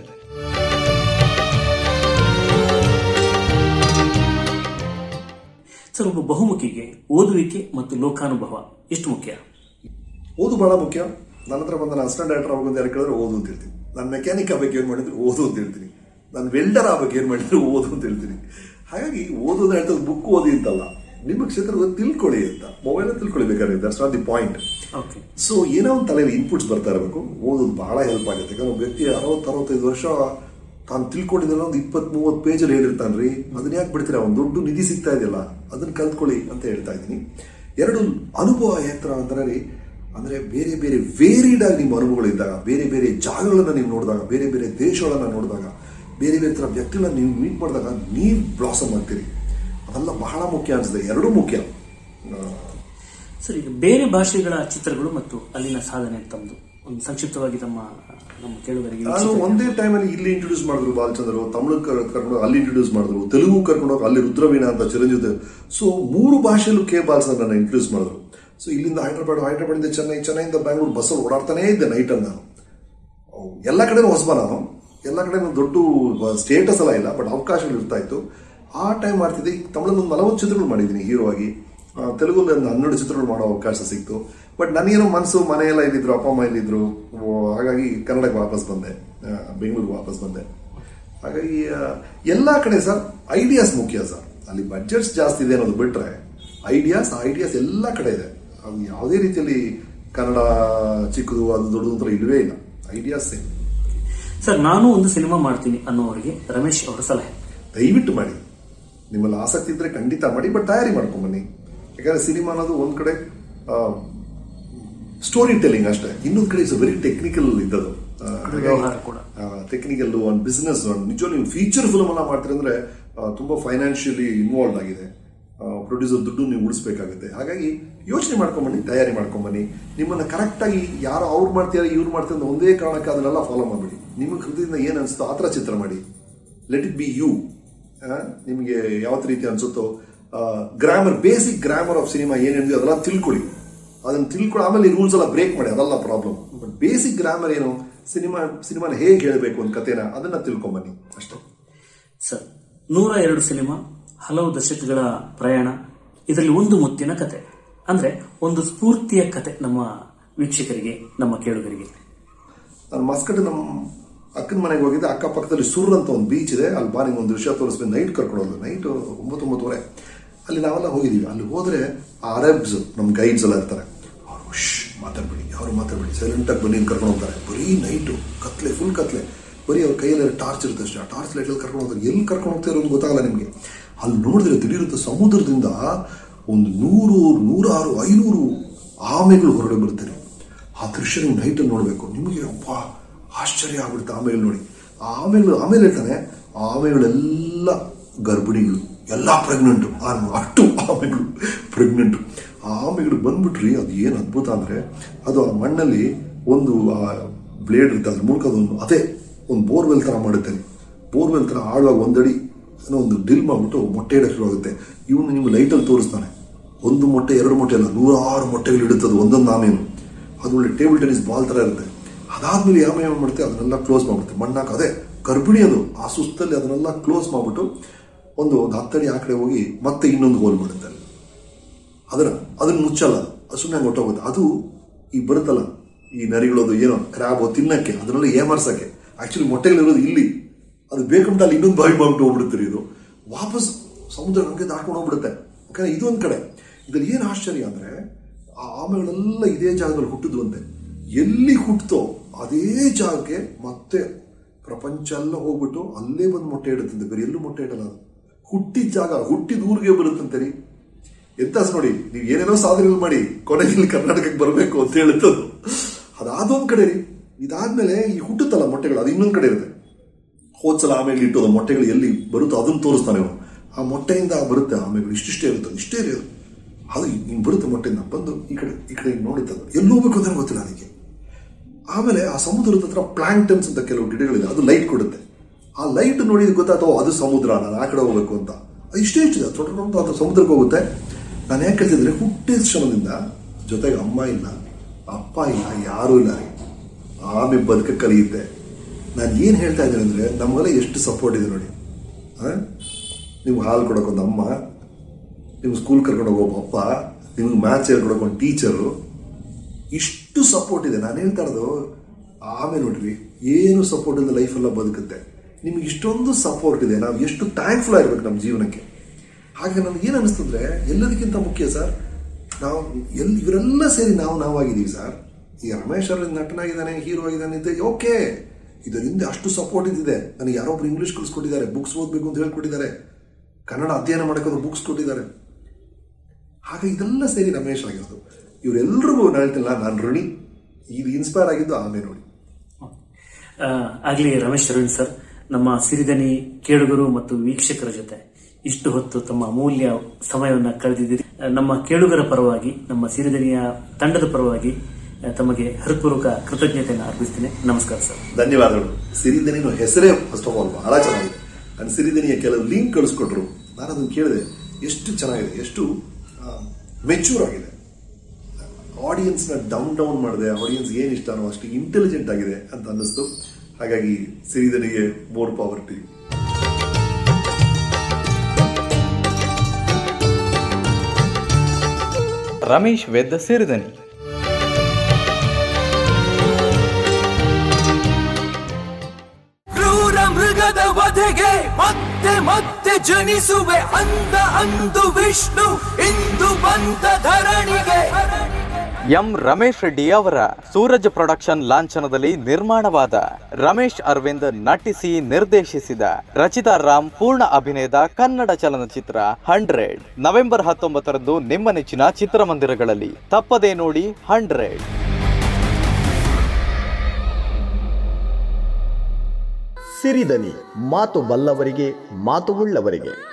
ಸರ್ ಒಬ್ಬ ಬಹುಮುಖಿಗೆ ಓದುವಿಕೆ ಮತ್ತು ಲೋಕಾನುಭವ ಎಷ್ಟು ಮುಖ್ಯ? ಓದು ಬಹಳ ಮುಖ್ಯ. ನನ್ನ ಹತ್ರ ಬಂದ ನಾನು ಅಸಿಸ್ಟೆಂಟ್ ಡೈರೆಕ್ಟರ್ ಆಗೋದು ಯಾರು ಕೇಳಿದ್ರೆ ಓದು ಅಂತ ಹೇಳ್ತೀನಿ, ನಾನು ಮೆಕ್ಯಾನಿಕ್ ಆಗಬೇಕು ಏನು ಮಾಡಿದ್ರು ಓದು ಅಂತ ಹೇಳ್ತೀನಿ. ನಾನು ವೆಲ್ಡರ್ ಆಗಬೇಕು ಏನು ಮಾಡಿದ್ರು ಓದು ಅಂತ ಹೇಳ್ತೀನಿ. ಹಾಗಾಗಿ ಓದೋದು ಹೇಳ್ತದೆ ಬುಕ್ ಓದಿ ಅಂತಲ್ಲ, ನಿಮ್ಮ ಕ್ಷೇತ್ರದ ತಿಳ್ಕೊಳ್ಳಿ ಅಂತ. ಮೊಬೈಲಲ್ಲಿ ತಿಳ್ಕೊಳ್ಬೇಕಾದ್ರೆ that's not the point. So ಏನೋ ಒಂದು ತಲೆಯಲ್ಲಿ ಇನ್ಪುಟ್ಸ್ ಬರ್ತಾ ಇರಬೇಕು, ಓದೋದು ಬಹಳ ಹೆಲ್ಪ್ ಆಗುತ್ತೆ. ಯಾಕಂದ್ರೆ ಒಬ್ಬ ವ್ಯಕ್ತಿ 60-65 ವರ್ಷ ತಾನು ತಿಳ್ಕೊಂಡಿದ್ದಲ್ಲ ಒಂದು 20-30 ಪೇಜಲ್ಲಿ ಹೇಳಿರ್ತಾನೆ ರೀ, ಅದನ್ನ ಯಾಕೆ ಬಿಡ್ತೀರ? ಒಂದು ದೊಡ್ಡ ನಿಧಿ ಸಿಗ್ತಾ ಇದೆಯಲ್ಲ, ಅದನ್ನ ಕಲ್ತ್ಕೊಳ್ಳಿ ಅಂತ ಹೇಳ್ತಾ ಇದ್ದೀನಿ. ಎರಡು, ಅನುಭವ ಯಾತ್ರ ಅಂದ್ರೆ ರೀ, ಅಂದರೆ ಬೇರೆ ಬೇರೆ ವೇರಿಡ್ ಆಗಿ ನಿಮ್ಮ ಅನುಭವಗಳಿದ್ದಾಗ, ಬೇರೆ ಬೇರೆ ಜಾಗಗಳನ್ನು ನೀವು ನೋಡಿದಾಗ, ಬೇರೆ ಬೇರೆ ದೇಶಗಳನ್ನು ನೋಡಿದಾಗ, ಬೇರೆ ಬೇರೆ ಥರ ವ್ಯಕ್ತಿಗಳನ್ನ ನೀವು ಮೀಟ್ ಮಾಡಿದಾಗ ನೀವು ಬ್ಲಾಸಮ್ ಆಗ್ತೀರಿ. ಅದೆಲ್ಲ ಬಹಳ ಮುಖ್ಯ ಅನಿಸುತ್ತೆ, ಎರಡೂ ಮುಖ್ಯ. ಸರ್, ಈಗ ಬೇರೆ ಭಾಷೆಗಳ ಚಿತ್ರಗಳು ಮತ್ತು ಅಲ್ಲಿನ ಸಾಧನೆ ತಮ್ಮದು ಒಂದು ಸಂಕ್ಷಿಪ್ತವಾಗಿ ನಮ್ಮ ಕೇಳುಗರಿಗೆ. ನಾನು ಒಂದೇ ಟೈಮಲ್ಲಿ ಇಲ್ಲಿ ಇಂಟ್ರೊಡ್ಯೂಸ್ ಮಾಡಿದ್ರು ಬಾಲಚಂದ್ರು, ತಮಿಳು ಕರ್ಕೊಂಡು ಅಲ್ಲಿ ಇಂಟ್ರೊಡ್ಯೂಸ್ ಮಾಡಿದ್ರು, ತೆಲುಗು ಕರ್ಕೊಂಡು ಅಲ್ಲಿ ರುದ್ರವೀಣ ಅಂತ ಚಿರಂಜೀವಿ. ಸೊ 3 ಭಾಷೆಯಲ್ಲೂ ಕೆ ಬಾಲಚಂದ್ರನ್ನ ಇಂಟ್ರೊಡ್ಯೂಸ್ ಮಾಡಿದ್ರು. ಸೊ ಇಲ್ಲಿಂದ ಹೈದ್ರಾಬಾಡಿಂದ ಚೆನ್ನೈಯಿಂದ ಬ್ಯಾಂಗ್ಳೂರು ಬಸ್ಸಲ್ಲಿ ಓಡಾಡ್ತಾನೇ ಇದ್ದೆ ನೈಟಲ್ಲಿ. ನಾನು ಎಲ್ಲ ಕಡೆನೂ ಹೊಸಬ, ನಾನು ಎಲ್ಲ ಕಡೆನೂ ದೊಡ್ಡ ಸ್ಟೇಟಸ್ ಎಲ್ಲ ಇಲ್ಲ, ಬಟ್ ಅವಕಾಶಗಳು ಇರ್ತಾ ಇತ್ತು. ಆ ಟೈಮ್ ಮಾಡ್ತಿದ್ದೆ. ಈಗ ತಮಿಳಲ್ಲಿ ಒಂದು 40 ಚಿತ್ರಗಳು ಮಾಡಿದ್ದೀನಿ ಹೀರೋ ಆಗಿ, ತೆಲುಗಲ್ಲಿ ಒಂದು 12 ಚಿತ್ರಗಳು ಮಾಡೋ ಅವಕಾಶ ಸಿಕ್ತು. ಬಟ್ ನನಗೇನೋ ಮನಸ್ಸು, ಮನೆಯೆಲ್ಲ ಇಲ್ಲಿದ್ದರು, ಅಪ್ಪ ಅಮ್ಮ ಇಲ್ಲಿದ್ದರು, ಹಾಗಾಗಿ ಕನ್ನಡಕ್ಕೆ ವಾಪಸ್ ಬಂದೆ, ಬೆಂಗಳೂರಿಗೆ ವಾಪಸ್ ಬಂದೆ. ಹಾಗಾಗಿ ಎಲ್ಲ ಕಡೆ ಸರ್ ಐಡಿಯಾಸ್ ಮುಖ್ಯ ಸರ್. ಅಲ್ಲಿ ಬಜೆಟ್ಸ್ ಜಾಸ್ತಿ ಇದೆ ಅನ್ನೋದು ಬಿಟ್ಟರೆ ಐಡಿಯಾಸ್ ಎಲ್ಲ ಕಡೆ ಇದೆ. ಅದು ಯಾವುದೇ ರೀತಿಯಲ್ಲಿ ಕನ್ನಡ ಚಿಕ್ಕದು ಅದು ದೊಡ್ಡದು ಅಂತ ಇಲ್ಲವೇ ಇಲ್ಲ, ಐಡಿಯಾಸ್ ಸೇಮ್. ಸರ್, ನಾನು ಒಂದು ಸಿನಿಮಾ ಮಾಡ್ತೀನಿ ಅನ್ನೋರಿಗೆ ರಮೇಶ್ ಅವರ ಸಲಹೆ? ದಯವಿಟ್ಟು ಮಾಡಿ, ನಿಮ್ಮಲ್ಲಿ ಆಸಕ್ತಿ ಇದ್ದರೆ ಖಂಡಿತ ಮಾಡಿ, ಬಟ್ ತಯಾರಿ ಮಾಡ್ಕೊಂಬನ್ನಿ. ಯಾಕಂದರೆ ಸಿನಿಮಾ ಅನ್ನೋದು ಒಂದು ಕಡೆ ಸ್ಟೋರಿ ಟೆಲ್ಲಿಂಗ್ ಅಷ್ಟೇ, ಇನ್ನೊಂದು ಕಡೆ ಇಟ್ಸ್ ವೆರಿ ಟೆಕ್ನಿಕಲ್ ಇದ್ದದು, ಟೆಕ್ನಿಕಲ್ಲು ಒಂದು ಬಿಸ್ನೆಸ್. ನಿಜವಾಗಿ ನೀವು ಫೀಚರ್ ಫಿಲ್ಮೆಲ್ಲ ಮಾಡ್ತೀರಿ ಅಂದರೆ ತುಂಬ ಫೈನಾನ್ಷಿಯಲಿ ಇನ್ವಾಲ್ವ್ ಆಗಿದೆ, ಪ್ರೊಡ್ಯೂಸರ್ ದುಡ್ಡು ನೀವು ಉಳಿಸ್ಬೇಕಾಗುತ್ತೆ. ಹಾಗಾಗಿ ಯೋಚನೆ ಮಾಡ್ಕೊಂಬನ್ನಿ, ತಯಾರಿ ಮಾಡ್ಕೊಂಬನ್ನಿ. ನಿಮ್ಮನ್ನು ಕರೆಕ್ಟಾಗಿ ಯಾರು ಅವ್ರು ಮಾಡ್ತೀರ ಇವ್ರು ಮಾಡ್ತೀರ ಅಂತ ಒಂದೇ ಕಾರಣಕ್ಕೆ ಅದನ್ನೆಲ್ಲ ಫಾಲೋ ಮಾಡಿಬಿಡಿ. ನಿಮ್ಮ ಕೃತಿಯಿಂದ ಏನು ಅನಿಸುತ್ತೋ ಆ ಥರ ಚಿತ್ರ ಮಾಡಿ. Let it be you. ನಿಮಗೆ ಯಾವತ್ತು ರೀತಿ ಅನಿಸುತ್ತೋ grammar, basic grammar of cinema ಏನಿದೆಯೋ ಅದೆಲ್ಲ ತಿಳ್ಕೊಳ್ಳಿ. ಅದನ್ನು ತಿಳ್ಕೊಳ್ಳಿ, ಆಮೇಲೆ ಈ ರೂಲ್ಸ್ ಎಲ್ಲ ಬ್ರೇಕ್ ಮಾಡಿ, ಅದೆಲ್ಲ ಪ್ರಾಬ್ಲಮ್. ಬಟ್ ಬೇಸಿಕ್ ಗ್ರಾಮರ್ ಏನು, ಸಿನಿಮಾನ ಹೇಗೆ ಹೇಳಬೇಕು ಒಂದು ಕಥೆನ, ಅದನ್ನು ತಿಳ್ಕೊಂಬನ್ನಿ ಅಷ್ಟೇ. ಸರ್, 102 ಸಿನಿಮಾ, ಹಲವು ದಶಕಗಳ ಪ್ರಯಾಣ, ಇದರಲ್ಲಿ ಒಂದು ಮುತ್ತಿನ ಕತೆ ಅಂದರೆ ಒಂದು ಸ್ಫೂರ್ತಿಯ ಕತೆ ನಮ್ಮ ವೀಕ್ಷಕರಿಗೆ, ನಮ್ಮ ಕೇಳುಗರಿಗೆ. ನಾನು ಮಸ್ಕಟ್ ನಮ್ಮ ಅಕ್ಕನ ಮನೆಗೆ ಹೋಗಿದ್ದೆ. ಅಕ್ಕಪಕ್ಕದಲ್ಲಿ ಸುರ್ ಅಂತ ಒಂದು ಬೀಚ್ ಇದೆ, ಅಲ್ಲಿ ಬಾ ನಿಮ್ಗೆ ಒಂದು ದೃಶ್ಯ ತೋರಿಸ್ಬೇಕು ನೈಟ್ ಕರ್ಕೊಂಡೋದು. ನೈಟ್ 9-9:30 ಅಲ್ಲಿ ನಾವೆಲ್ಲ ಹೋಗಿದ್ದೀವಿ. ಅಲ್ಲಿ ಹೋದರೆ ಆ ಅರಬ್ಸ್ ನಮ್ಮ ಗೈಡ್ಸ್ ಎಲ್ಲ ಇರ್ತಾರೆ. ಅವ್ರು ಹುಷ್ ಮಾತಾಡ್ಬಿಡಿ, ಯಾರು ಮಾತಾಡ್ಬಿಡಿ, ಸೈಲೆಂಟಾಗಿ ಬನ್ನಿ ಕರ್ಕೊಂಡು ಹೋಗ್ತಾರೆ. ಬರೀ ನೈಟು ಕತ್ಲೆ, ಫುಲ್ ಕತ್ಲೆ, ಬರೀ ಅವ್ರ ಕೈಯಲ್ಲಿ ಟಾರ್ಚ್ ಇರುತ್ತೆ ಅಷ್ಟೇ. ಆ ಟಾರ್ಚ್ ಲೈಟಲ್ಲಿ ಕರ್ಕೊಂಡು ಹೋಗ್ತಾರೆ. ಎಲ್ಲಿ ಕರ್ಕೊಂಡು ಹೋಗ್ತಾ ಇರೋದು ಗೊತ್ತಾಗಲ್ಲ ನಿಮಗೆ. ಅಲ್ಲಿ ನೋಡಿದ್ರೆ ದಿಢೀರಂತ ಸಮುದ್ರದಿಂದ ಒಂದು 100-150 ಆಮೆಗಳು ಹೊರಡೆ ಬರ್ತಾರೆ. ಆ ದೃಶ್ಯ ನೀವು ನೈಟಲ್ಲಿ ನೋಡಬೇಕು, ನಿಮಗೆ ಅಪ್ಪ ಆಶ್ಚರ್ಯ ಆಗ್ಬಿಡುತ್ತೆ. ಆಮೆಗಳು ನೋಡಿ, ಆ ಆಮೆಗಳು ಆಮೇಲೆ ಹೇಳ್ತಾನೆ ಆ ಆಮೆಗಳೆಲ್ಲ ಗರ್ಭಿಣಿಗಳು, ಎಲ್ಲ ಪ್ರೆಗ್ನೆಂಟು, ಅಷ್ಟು ಆಮೆಗಳು ಪ್ರೆಗ್ನೆಂಟು. ಆ ಆಮೆಗಳು ಬಂದ್ಬಿಟ್ರಿ, ಅದು ಏನು ಅದ್ಭುತ ಅಂದರೆ ಅದು ಆ ಮಣ್ಣಲ್ಲಿ ಒಂದು ಬ್ಲೇಡ್ ಇರುತ್ತೆ, ಅದ್ರ ಮೂಲಕ ಅದೊಂದು ಅದೇ ಒಂದು ಬೋರ್ವೆಲ್ ಥರ ಮಾಡುತ್ತೆ. ಬೋರ್ವೆಲ್ ಥರ ಆಳುವಾಗ ಒಂದಡಿ ಏನೋ ಒಂದು ಡಿಲ್ ಮಾಡಿಬಿಟ್ಟು ಮೊಟ್ಟೆ ಇಡಕ್ಕೆ ಶುರುವಾಗುತ್ತೆ. ಇವನು ನಿಮ್ಗೆ ಲೈಟಲ್ಲಿ ತೋರಿಸ್ತಾನೆ, 1 ಮೊಟ್ಟೆ 2 ಮೊಟ್ಟೆ ಅಲ್ಲ, 106 ಮೊಟ್ಟೆಗಳು ಇಡುತ್ತದೆ ಒಂದೊಂದು ಆಮೇನು. ಅದು ಒಳ್ಳೆ ಟೇಬಲ್ ಟೆನಿಸ್ ಬಾಲ್ ಥರ ಇರುತ್ತೆ. ಅದಾದಮೇಲೆ ಆಮೇಲೆ ಏನು ಮಾಡುತ್ತೆ, ಅದನ್ನೆಲ್ಲ ಕ್ಲೋಸ್ ಮಾಡಿಬಿಡುತ್ತೆ ಮಣ್ಣಾಕ. ಅದೇ ಗರ್ಭಿಣಿ ಅದು, ಆ ಸುಸ್ತಲ್ಲಿ ಅದನ್ನೆಲ್ಲ ಕ್ಲೋಸ್ ಮಾಡಿಬಿಟ್ಟು ಒಂದು 10 ಅಡಿ ಆ ಕಡೆ ಹೋಗಿ ಮತ್ತೆ ಇನ್ನೊಂದು ಹೋಲ್ ಮಾಡುತ್ತೆ. ಅದನ್ನು ಮುಚ್ಚಲ್ಲ, ಸುಮ್ಮನೆ ಹೊಟ್ಟೋಗುತ್ತೆ. ಅದು ಈ ಬರುತ್ತಲ್ಲ ಈ ನರಿಗಳೋದು ಏನೋ ಕ್ರ್ಯಾಬ್ ತಿನ್ನೋಕ್ಕೆ, ಅದನ್ನೆಲ್ಲ ಏಮರ್ಸೋಕ್ಕೆ. ಆ್ಯಕ್ಚುಲಿ ಮೊಟ್ಟೆಗಳಿರೋದು ಇಲ್ಲಿ, ಅದು ಬೇಕಂತ ಅಲ್ಲಿ ಇನ್ನೊಂದು ಬಾವಿ ಬಾವಿಟ್ಟು ಹೋಗ್ಬಿಡುತ್ತೆ. ಇದು ವಾಪಸ್ ಸಮುದ್ರ ಗಂಗೆ ದಾಟ್ಕೊಂಡು ಹೋಗ್ಬಿಡುತ್ತೆ. ಯಾಕಂದರೆ ಇದು ಒಂದು ಕಡೆ. ಇದರಲ್ಲಿ ಏನು ಆಶ್ಚರ್ಯ ಅಂದರೆ ಆ ಆಮೆಗಳೆಲ್ಲ ಇದೇ ಜಾಗದಲ್ಲಿ ಹುಟ್ಟಿದ್ವಂತೆ. ಎಲ್ಲಿ ಹುಟ್ಟುತ್ತೋ ಅದೇ ಜಾಗಕ್ಕೆ ಮತ್ತೆ ಪ್ರಪಂಚ ಎಲ್ಲ ಹೋಗ್ಬಿಟ್ಟು ಅಲ್ಲೇ ಬಂದು ಮೊಟ್ಟೆ ಇಡುತ್ತಂತೆ. ಬೇರೆ ಎಲ್ಲೂ ಮೊಟ್ಟೆ ಇಡಲ್ಲ, ಅದು ಹುಟ್ಟಿದ ಜಾಗ, ಹುಟ್ಟಿದ ಊರಿಗೆ ಬರುತ್ತಂತೆ ರೀ. ಎಂತ ನೋಡಿ, ನೀವು ಏನೇನೋ ಸಾಧನೆಗಳು ಮಾಡಿ ಕೊನೆಯಲ್ಲಿ ಕರ್ನಾಟಕಕ್ಕೆ ಬರಬೇಕು ಅಂತ ಹೇಳುತ್ತದು. ಅದಾದೊಂದು ಕಡೆ ರೀ. ಇದಾದಮೇಲೆ ಈ ಹುಟ್ಟುತ್ತಲ್ಲ ಮೊಟ್ಟೆಗಳು, ಅದು ಇನ್ನೊಂದು ಕಡೆ ಇರುತ್ತೆ. ಹೋದ್ಸಲ ಆಮೇಲೆ ಇಟ್ಟು ಮೊಟ್ಟೆಗಳು ಎಲ್ಲಿ ಬರುತ್ತೋ ಅದನ್ನು ತೋರಿಸ್ತಾನೆ ಅವನು. ಆ ಮೊಟ್ಟೆಯಿಂದ ಬರುತ್ತೆ ಆಮೇಲೆ ಇಷ್ಟಿಷ್ಟೇ ಇರುತ್ತೆ, ಇಷ್ಟೇ ಇರೋದು. ಅದು ಹಿಂಗೆ ಬರುತ್ತೆ ಮೊಟ್ಟೆಯಿಂದ ಬಂದು ಈ ಕಡೆ ನೋಡುತ್ತೆ. ಅದು ಎಲ್ಲಿ ಹೋಗ್ಬೇಕು ಅಂತ ಗೊತ್ತಿಲ್ಲ ಅದಕ್ಕೆ. ಆಮೇಲೆ ಆ ಸಮುದ್ರದ ಹತ್ರ ಪ್ಲಾಂಕ್ಟನ್ಸ್ ಅಂತ ಕೆಲವು ಗಿಡಗಳಿದೆ, ಅದು ಲೈಟ್ ಕೊಡುತ್ತೆ. ಆ ಲೈಟ್ ನೋಡಿ ಗೊತ್ತಾಯ್ತು, ಅದು ಸಮುದ್ರ, ನಾನು ಆ ಕಡೆ ಹೋಗ್ಬೇಕು ಅಂತ. ಅದು ಇಷ್ಟೇ ಇಷ್ಟಿದೆ, ತೊಟ್ಟು ಅದು ಸಮುದ್ರಕ್ಕೆ ಹೋಗುತ್ತೆ. ನಾನು ಯಾಕೆ ಹೇಳ್ತಿದ್ರೆ, ಹುಟ್ಟಿದ ಶ್ರಮದಿಂದ, ಜೊತೆಗೆ ಅಮ್ಮ ಇಲ್ಲ, ಅಪ್ಪ ಇಲ್ಲ, ಯಾರೂ ಇಲ್ಲ ರೀ, ಆಮೇಲೆ ಬದುಕ ಕಲಿಯುತ್ತೆ. ನಾನು ಏನು ಹೇಳ್ತಾ ಇದ್ದೀನಿ ಅಂದರೆ, ನಮಗೆಲ್ಲ ಎಷ್ಟು ಸಪೋರ್ಟ್ ಇದೆ ನೋಡಿ. ನಿಮ್ಗೆ ಹಾಲು ಕೊಡೋಕ್ಕೊಂದು ಅಮ್ಮ, ನಿಮ್ಗೆ ಸ್ಕೂಲ್ ಕರ್ಕೊಂಡು ಹೋಗೋ ಅಪ್ಪ, ನಿಮ್ಗೆ ಮ್ಯಾಥ್ಸ್ ಹೇಳ್ಕೊಡೋಕ್ಕೊಂದು ಟೀಚರು, ಇಷ್ಟು ಸಪೋರ್ಟ್ ಇದೆ. ನಾನು ಹೇಳ್ತಾ ಇರೋದು ಆಮೇಲೆ ನೋಡ್ರಿ, ಏನು ಸಪೋರ್ಟ್ ಇಲ್ಲದೆ ಲೈಫೆಲ್ಲ ಬದುಕುತ್ತೆ. ನಿಮ್ಗೆ ಇಷ್ಟೊಂದು ಸಪೋರ್ಟ್ ಇದೆ, ನಾವು ಎಷ್ಟು ಥ್ಯಾಂಕ್ಫುಲ್ ಆಗಿರ್ಬೇಕು ನಮ್ಮ ಜೀವನಕ್ಕೆ. ಹಾಗೆ ನನಗೆ ಏನು ಅನ್ನಿಸ್ತಂದ್ರೆ, ಎಲ್ಲದಕ್ಕಿಂತ ಮುಖ್ಯ ಸರ್, ನಾವು ಇವರೆಲ್ಲ ಸೇರಿ ನಾವಾಗಿದ್ದೀವಿ ಸರ್. ಈ ರಮೇಶ್ ಅವರಿಂದ ನಟನಾಗಿದ್ದಾನೆ, ಹೀರೋ ಆಗಿದ್ದಾನೆ, ಇದ್ದಾಗ ಓಕೆ, ಇದರಿಂದ ಅಷ್ಟು ಸಪೋರ್ಟ್ ಇದ್ದಿದೆ. ನನಗೆ ಯಾರೊಬ್ರು ಇಂಗ್ಲೀಷ್ ಕಲಿಸ್ಕೊಟ್ಟಿದ್ದಾರೆ, ಬುಕ್ಸ್ ಓದಬೇಕು ಅಂತ ಹೇಳ್ಕೊಟ್ಟಿದ್ದಾರೆ, ಕನ್ನಡ ಅಧ್ಯಯನ ಮಾಡೋಕ್ಕಾದ್ರು ಬುಕ್ಸ್ ಕೊಟ್ಟಿದ್ದಾರೆ. ಹಾಗೆ ಇದೆಲ್ಲ ಸೇರಿ ರಮೇಶ್ ಆಗಿರೋದು. ಇವರೆಲ್ಲರಿಗೂ ನಾನು ಹೇಳ್ತಿಲ್ಲ, ನಾನು ಋಣಿ. ಇದು ಇನ್ಸ್ಪೈರ್ ಆಗಿದ್ದು ಆಮೇಲೆ ನೋಡಿ. ಆಗಲಿ ರಮೇಶ್ ಅರವಿಂದ್ ಸರ್, ನಮ್ಮ ಸಿರಿಧನಿ ಕೇಳುಗರು ಮತ್ತು ವೀಕ್ಷಕರ ಜೊತೆ ಇಷ್ಟು ಹೊತ್ತು ತಮ್ಮ ಅಮೂಲ್ಯ ಸಮಯವನ್ನು ಕಳೆದಿದ್ದೀರಿ. ನಮ್ಮ ಕೇಳುಗರ ಪರವಾಗಿ, ನಮ್ಮ ಸಿರಿಧನಿಯ ತಂಡದ ಪರವಾಗಿ ತಮಗೆ ಹೃತ್ಪೂರ್ವಕ ಕೃತಜ್ಞತೆಯನ್ನು ಅರ್ಪಿಸ್ತೀನಿ. ನಮಸ್ಕಾರ ಸರ್, ಧನ್ಯವಾದಗಳು. ಸಿರಿಧನಿನ ಹೆಸರೇ ಫಸ್ಟ್ ಆಫ್ ಆಲ್ ಬಹಳ ಚೆನ್ನಾಗಿದೆ. ನಾನು ಸಿರಿಧನಿಯ ಕೆಲವು ಲಿಂಕ್ ಕಳಿಸ್ಕೊಟ್ರು, ನಾನು ಅದನ್ನು ಕೇಳಿದೆ, ಎಷ್ಟು ಚೆನ್ನಾಗಿದೆ, ಎಷ್ಟು ಮೆಚೂರ್ ಆಗಿದೆ. ಆಡಿಯನ್ಸ್ನ ಡೌನ್ ಮಾಡಿದೆ, ಆಡಿಯನ್ಸ್ ಏನು ಇಷ್ಟನೋ ಅಷ್ಟು ಇಂಟೆಲಿಜೆಂಟ್ ಆಗಿದೆ ಅಂತ ಅನ್ನಿಸ್ತು. ಹಾಗಾಗಿ ಸಿರಿಧನಿಗೆ ಮೋರ್ ಪವರ್ ಟಿ. ರಮೇಶ್ ವೆದ್ದ ಸಿರಿಧನಿ. ಕ್ರೂರ ಮೃಗದ ವಧೆಗೆ ಮತ್ತೆ ಮತ್ತೆ ಜನಿಸುವೆ ಅಂದ ಅಂದು ವಿಷ್ಣು ಇಂದು ಬಂದ ಧರಣಿಗೆ. ಎಂ. ರಮೇಶ್ ರೆಡ್ಡಿ ಅವರ ಸೂರಜ್ ಪ್ರೊಡಕ್ಷನ್ ಲಾಂಛನದಲ್ಲಿ ನಿರ್ಮಾಣವಾದ, ರಮೇಶ್ ಅರವಿಂದ್ ನಟಿಸಿ ನಿರ್ದೇಶಿಸಿದ, ರಚಿತಾ ರಾಮ್ ಪೂರ್ಣ ಅಭಿನಯದ ಕನ್ನಡ ಚಲನಚಿತ್ರ 100 ನವೆಂಬರ್ 19 ನಿಮ್ಮ ನೆಚ್ಚಿನ ಚಿತ್ರಮಂದಿರಗಳಲ್ಲಿ. ತಪ್ಪದೇ ನೋಡಿ 100. ಸಿರಿಧನಿ, ಮಾತು ಬಲ್ಲವರಿಗೆ ಮಾತು ಉಳ್ಳವರಿಗೆ.